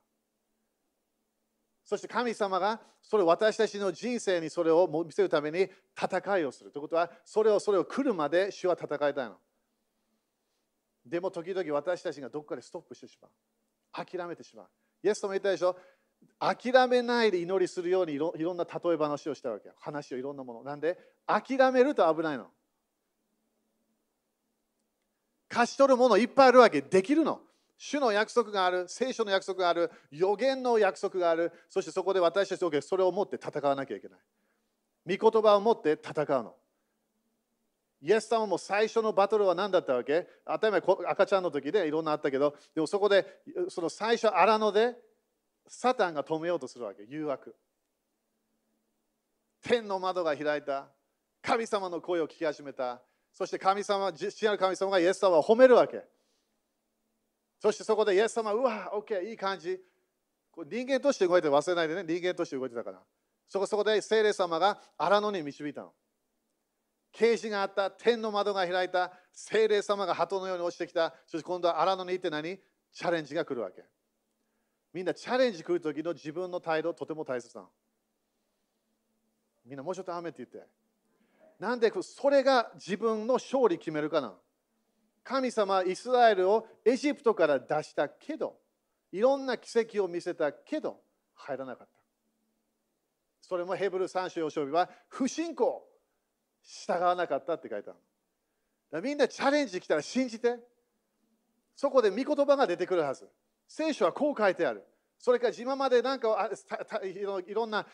そして神様がそれを私たちの人生にそれを見せるために戦いをするということは、それをそれを来るまで主は戦いたいの。でも時々私たちがどこかでストップしてしまう。諦めてしまう。イエス様言ったでしょ。諦めないで祈りするようにい ろ, いろんな例え話をしたわけ。話をいろんなもの。なんで諦めると危ないの。勝ち取るものいっぱいあるわけ。できるの。主の約束がある、聖書の約束がある、予言の約束がある、そしてそこで私たちはそれを持って戦わなきゃいけない。御言葉を持って戦うの。イエス様も最初のバトルは何だったわけ？当たり前、赤ちゃんの時でいろんなあったけど、でもそこでその最初荒野でサタンが止めようとするわけ、誘惑。天の窓が開いた、神様の声を聞き始めた、そして神様、父なる神様がイエス様を褒めるわけ。そしてそこでイエス様、うわ、オッケー、いい感じ。これ人間として動いて忘れないでね、人間として動いてたから。そこそこで聖霊様が荒野に導いたの。啓示があった、天の窓が開いた、聖霊様が鳩のように落ちてきた、そして今度は荒野に行って何？チャレンジが来るわけ。みんなチャレンジ来るときの自分の態度、とても大切なの。みんなもうちょっと雨って言って。なんでそれが自分の勝利決めるかな。神様はイスラエルをエジプトから出したけど、いろんな奇跡を見せたけど、入らなかった。それもヘブルさん章よん章は、不信仰、従わなかったって書いてある。だからみんなチャレンジ来たら信じて、そこで御言葉が出てくるはず。聖書はこう書いてある。それから今までなんかいろんな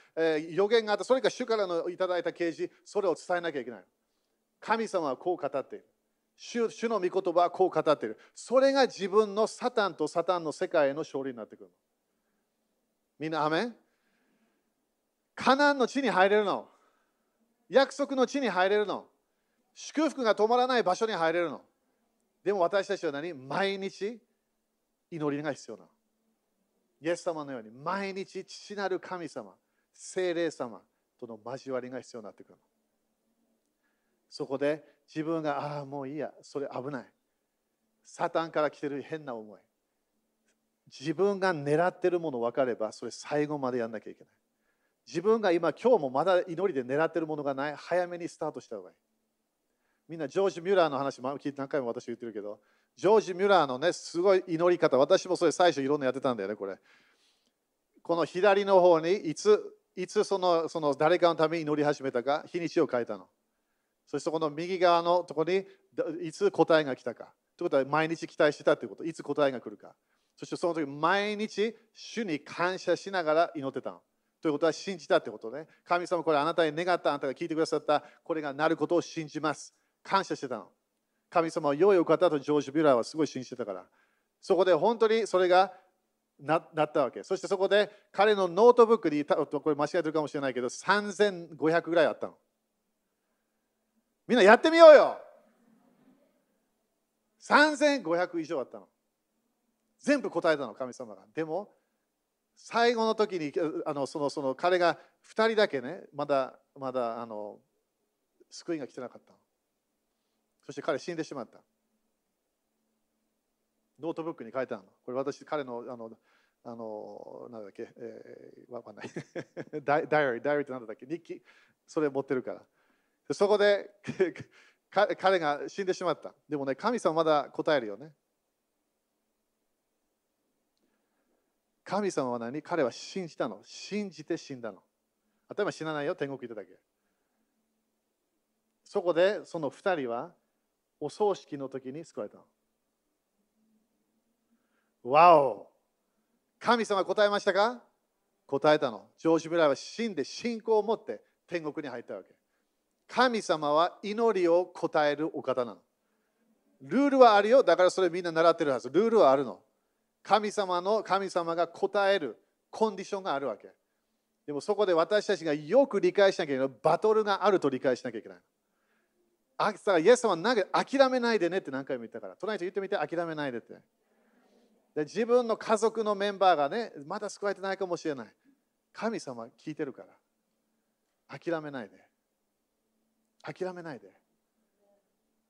予言があった、それから主からのいただいた啓示、それを伝えなきゃいけない。神様はこう語っている。主, 主の御言葉はこう語っている。それが自分のサタンとサタンの世界への勝利になってくる。みんなアメン。カナンの地に入れるの。約束の地に入れるの。祝福が止まらない場所に入れるの。でも私たちは何？毎日祈りが必要なの。イエス様のように毎日父なる神様、聖霊様との交わりが必要になってくるの。そこで自分が、ああ、もういいや、それ危ない。サタンから来てる変な思い。自分が狙ってるもの分かれば、それ最後までやんなきゃいけない。自分が今、今日もまだ祈りで狙ってるものがない、早めにスタートした方がいい。みんな、ジョージ・ミュラーの話、何回も私言ってるけど、ジョージ・ミュラーのね、すごい祈り方、私もそれ最初いろんなやってたんだよね、これ。この左の方に、いつ、いつその、その誰かのために祈り始めたか、日にちを書いたの。そしてそこの右側のところにいつ答えが来たか。ということは毎日期待してたということ。いつ答えが来るか。そしてその時毎日主に感謝しながら祈ってたの。ということは信じたということね。神様これあなたに願った、あなたが聞いてくださった、これがなることを信じます。感謝してたの。神様は良いお方とジョージ・ビュラーはすごい信じてたから。そこで本当にそれが な, なったわけ。そしてそこで彼のノートブックに、これ間違えてるかもしれないけど、さんぜんごひゃくぐらいあったの。みんなやってみようよ。さんぜんごひゃく以上あったの。全部答えたの、神様が。でも、最後の時に、あのそのその彼がふたりだけね、まだ、まだあの救いが来てなかったの。そして彼死んでしまった。ノートブックに書いてあるの。これ私、彼の、あの、あのなんだっけ、えー、わかんない。ダイアリー、ダイアリーって何だっけ、日記、それ持ってるから。そこで彼が死んでしまった。でもね、神様まだ答えるよね。神様は何？彼は信じたの。信じて死んだの。当たり前死なないよ、天国行っただけ。そこでその二人はお葬式の時に救われたの。わお！神様答えましたか？答えたの。ジョージ・ミュラーは死んで信仰を持って天国に入ったわけ。神様は祈りを答えるお方なの。ルールはあるよ。だからそれみんな習ってるはず。ルールはあるの。神様の、神様が答えるコンディションがあるわけ。でもそこで私たちがよく理解しなきゃいけない。バトルがあると理解しなきゃいけない。あ、さ、イエス様はなんか諦めないでねって何回も言ったから、隣人言ってみて、諦めないでって。で、自分の家族のメンバーがね、まだ救われてないかもしれない。神様は聞いてるから、諦めないで。諦めないで。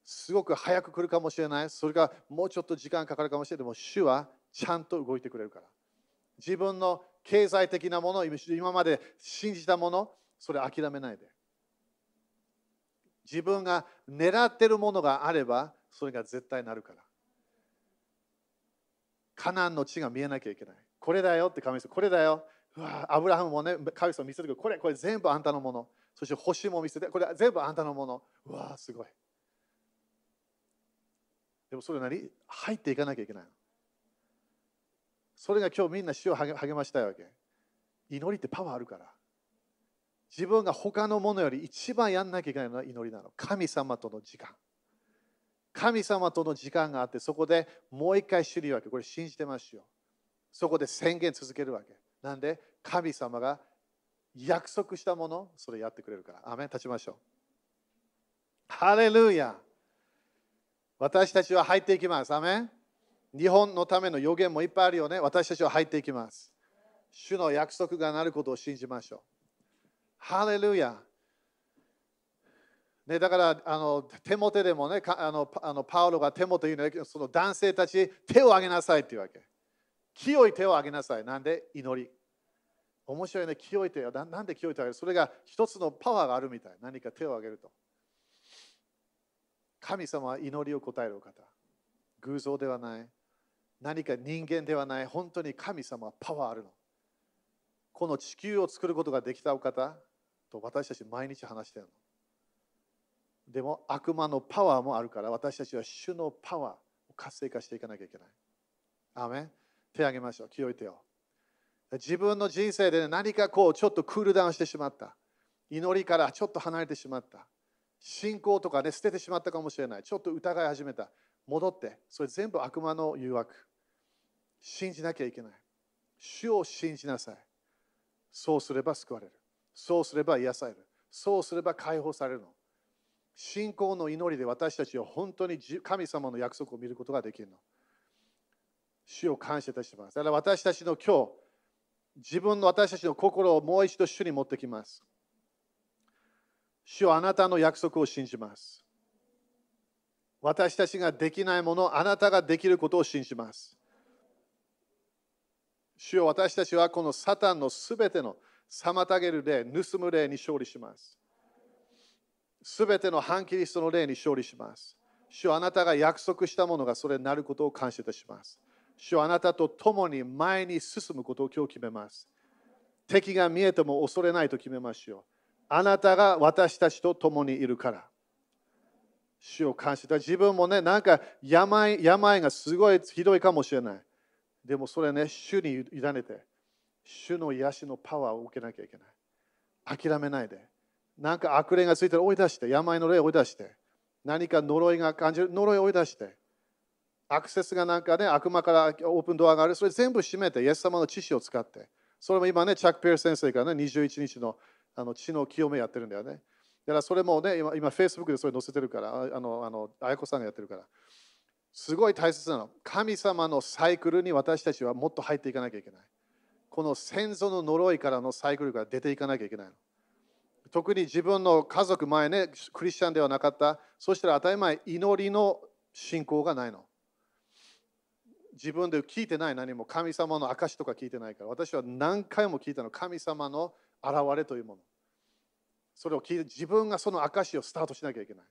すごく早く来るかもしれない。それがもうちょっと時間かかるかもしれない。でも主はちゃんと動いてくれるから。自分の経済的なもの、今まで信じたもの、それ諦めないで。自分が狙っているものがあれば、それが絶対なるから。カナンの地が見えなきゃいけない。これだよって神様、これだよ。うわ、アブラハムもね、神様見せるけど、これ、これ全部あんたのもの。そして星も見せて、これ全部あんたのもの。うわ、すごい。でもそれなり入っていかなきゃいけないの。それが今日みんな主を励ましたいわけ。祈りってパワーあるから。自分が他のものより一番やんなきゃいけないのは祈りなの。神様との時間。神様との時間があって、そこでもう一回知るわけ。これ信じてますよ。そこで宣言続けるわけ。なんで神様が約束したもの、それやってくれるから。アーメン。立ちましょう。ハレルヤ。私たちは入っていきます。アーメン。日本のための予言もいっぱいあるよね。私たちは入っていきます。主の約束がなることを信じましょう。ハレルヤ。ね、だからあのテモテでもね、あのあのパウロがテモテ言うの、その男性たち、手を挙げなさいっていうわけ。清い手を挙げなさい。なんで祈り。面白いね、清い手を。なんで清い手を挙げる。それが一つのパワーがあるみたい。何か手を挙げると。神様は祈りを答えるお方。偶像ではない。何か人間ではない、本当に神様はパワーあるの。この地球を作ることができたお方と私たち毎日話しているの。でも悪魔のパワーもあるから、私たちは主のパワーを活性化していかなきゃいけない。アーメン。手を挙げましょう。清い手を。自分の人生で、ね、何かこうちょっとクールダウンしてしまった。祈りからちょっと離れてしまった。信仰とか、ね、捨ててしまったかもしれない。ちょっと疑い始めた。戻って、それ全部悪魔の誘惑。信じなきゃいけない。主を信じなさい。そうすれば救われる。そうすれば癒される。そうすれば解放されるの。信仰の祈りで私たちは本当に神様の約束を見ることができるの。主を感謝いたします。だから私たちの今日、自分の私たちの心をもう一度主に持ってきます。主はあなたの約束を信じます。私たちができないもの、あなたができることを信じます。主よ、私たちはこのサタンのすべての妨げる霊、盗む霊に勝利します。すべての反キリストの霊に勝利します。主よ、あなたが約束したものがそれになることを感謝いたします。主よ、あなたと共に前に進むことを今日決めます。敵が見えても恐れないと決めましょう。あなたが私たちと共にいるから。主よ、感謝だ。自分もね、なんか 病, 病がすごいひどいかもしれない。でもそれね、主に委ねて、主の癒しのパワーを受けなきゃいけない。諦めないで。なんか悪霊がついたら追い出して、病の霊を追い出して、何か呪いが感じる、呪いを追い出して、アクセスがなんかね、悪魔からオープンドアがある、それ全部閉めて、イエス様の知識を使って、それも今ね、チャック・ピアース先生からね、にじゅういちにちのあの血の清めやってるんだよね。だからそれもね、今、今 Facebook でそれ載せてるから、あの、あの、あやこさんがやってるから。すごい大切なの。神様のサイクルに私たちはもっと入っていかなきゃいけない。この先祖の呪いからのサイクルから出ていかなきゃいけないの。特に自分の家族前ね、クリスチャンではなかった。そしたら当たり前、祈りの信仰がないの。自分で聞いてない何も。神様の証とか聞いてないから。私は何回も聞いたの。神様の現れというもの。それを聞いて、自分がその証をスタートしなきゃいけない。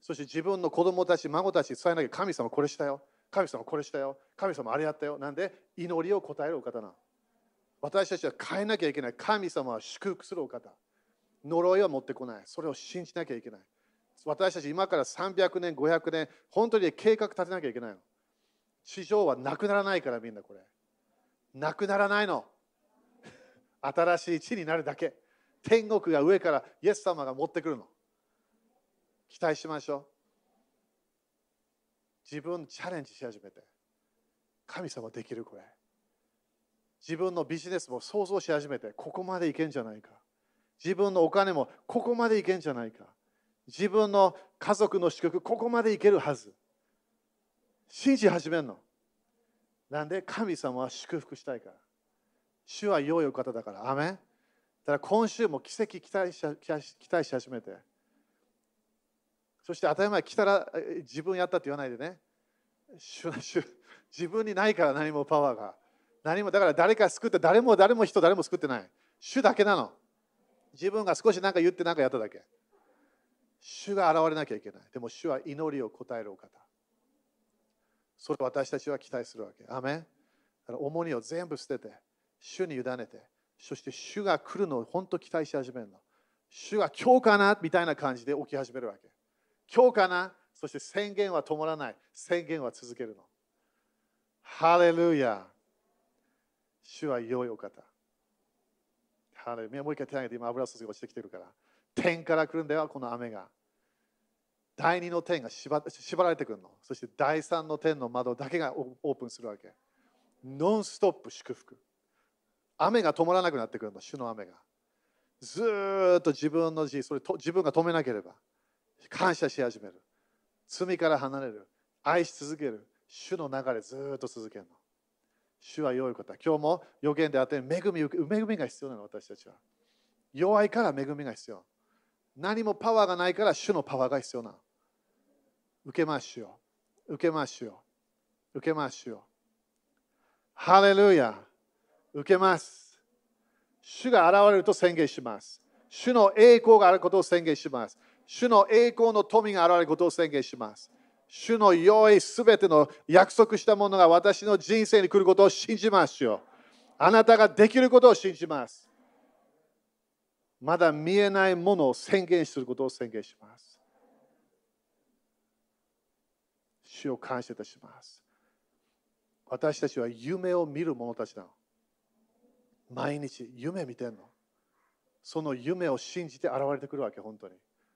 そして自分の子供たち、孫たちに伝えなきゃ、神様これしたよ。神様これしたよ。神様あれやったよ。なんで祈りを答えるお方なの。私たちは変えなきゃいけない。神様は祝福するお方。呪いは持ってこない。それを信じなきゃいけない。私たち今からさんびゃくねん、ごひゃくねん、本当に計画立てなきゃいけないの。地上はなくならないから、みんなこれ。なくならないの。新しい地になるだけ。天国が上からイエス様が持ってくるの。期待しましょう。自分チャレンジし始めて。神様できるこれ。自分のビジネスも想像し始めて、ここまでいけんじゃないか。自分のお金もここまでいけんじゃないか。自分の家族の祝福、ここまでいけるはず。信じ始めるの。なんで神様は祝福したいから。主は良いお方だから。アメン。だから今週も奇跡期待し、期待し始めて。そして当たり前来たら自分やったって言わないでね。主主自分にないから何もパワーが。何もだから誰か救って、誰も誰も人誰も救ってない。主だけなの。自分が少し何か言って何かやっただけ。主が現れなきゃいけない。でも主は祈りを答えるお方。それを私たちは期待するわけ。アメン。だから重荷を全部捨てて、主に委ねて、そして主が来るのを本当期待し始めるの。主が今日かなみたいな感じで起き始めるわけ。今日かな、そして宣言は止まらない。宣言は続けるの。ハレルヤ。主は良いお方。ハレルヤ。もう一回手を挙げて、今油注ぎ落ちてきてるから。天から来るんだよ、この雨が。第二の天が縛られてくるの。そして第三の天の窓だけがオープンするわけ。ノンストップ祝福。雨が止まらなくなってくるの、主の雨が。ずっと自分の字、それと自分が止めなければ。感謝し始める。罪から離れる。愛し続ける。主の流れずっと続けるの。主は良いことだ。今日も予言であって、恵み、恵みが必要なの、私たちは。弱いから恵みが必要。何もパワーがないから主のパワーが必要なの。受けましょう。受けましょう。受けましょう。ハレルヤ。受けます。主が現れると宣言します。主の栄光があることを宣言します。主の栄光の富が現れることを宣言します。主の良いすべての約束したものが私の人生に来ることを信じましょう。あなたができることを信じます。まだ見えないものを宣言することを宣言します。主を感謝いたします。私たちは夢を見る者たちなの。毎日夢見てんの。その夢を信じて現れてくるわけ、本当に。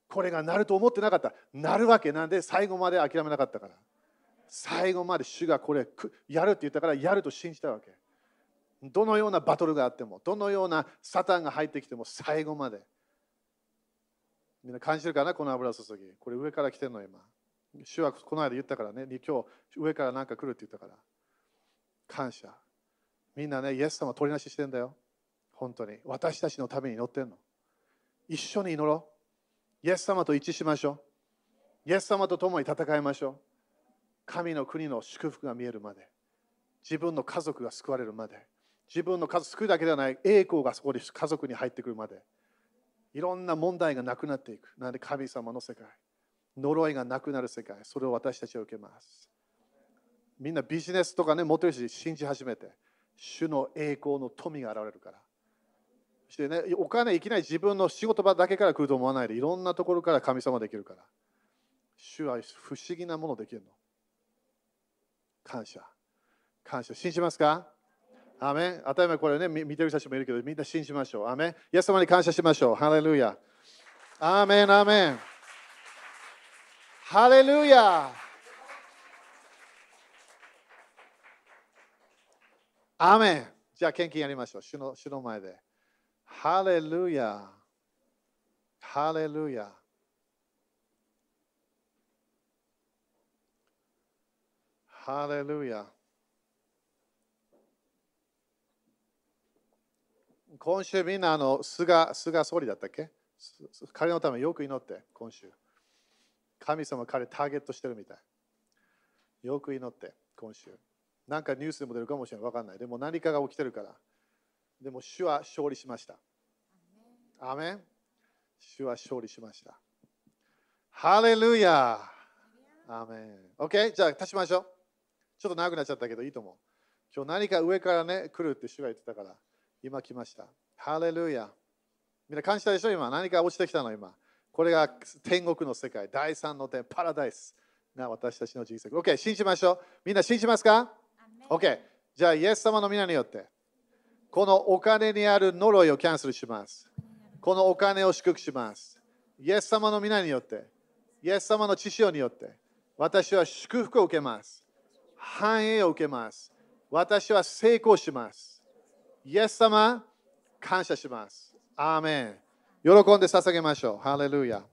これがなると思ってなかった。なるわけなんで最後まで諦めなかったから。最後まで主がこれやるって言ったからやると信じたわけ。どのようなバトルがあっても、どのようなサタンが入ってきても、最後まで。みんな感じるかな、この油注ぎ。これ上から来てるの、今。主はこの間言ったからね、今日上から何か来るって言ったから。感謝。みんなね、イエス様取りなししてんだよ。本当に。私たちのために祈ってんの。一緒に祈ろう。イエス様と一致しましょう。イエス様と共に戦いましょう。神の国の祝福が見えるまで。自分の家族が救われるまで。自分の家族を救うだけではない栄光がそこで家族に入ってくるまで、いろんな問題がなくなっていく。なので神様の世界、呪いがなくなる世界、それを私たちは受けます。みんなビジネスとかね、持ってるし信じ始めて、主の栄光の富が現れるから。そしてね、お金いきなり自分の仕事場だけから来ると思わないで、いろんなところから神様できるから。主は不思議なものできるの。感謝。感謝。信じますか？アメン。当たり前これね、見てる人たちもいるけど、みんな信じましょう。アメン。イエス様に感謝しましょう。ハレルヤ。アメン、アメン。ハレルヤ。アメン。じゃあ、献金やりましょう。主の、主の前で。ハレルヤ。ハレルヤ。ハレルヤ。今週みんなあの 菅, 菅総理だったっけ、彼のためよく祈って、今週。神様、彼ターゲットしてるみたい。よく祈って、今週。なんかニュースでも出るかもしれない。わかんない。でも何かが起きてるから。でも主は勝利しました。アメン。主は勝利しました。ハレルヤ。アメン。OK? じゃあ、立ちましょう。ちょっと長くなっちゃったけど、いいと思う。今日何か上からね、来るって主が言ってたから。今来ました。ハレルヤ。みんな感じたでしょ、今。何か落ちてきたの、今。これが天国の世界、第三の天、パラダイスな私たちの人生。OK、信じましょう。みんな信じますか ?OK。じゃあ、イエス様の皆によって、このお金にある呪いをキャンセルします。このお金を祝福します。イエス様の皆によって、イエス様の血潮によって、私は祝福を受けます。繁栄を受けます。私は成功します。イエス様、感謝します。アーメン。喜んで捧げましょう。ハレルヤ。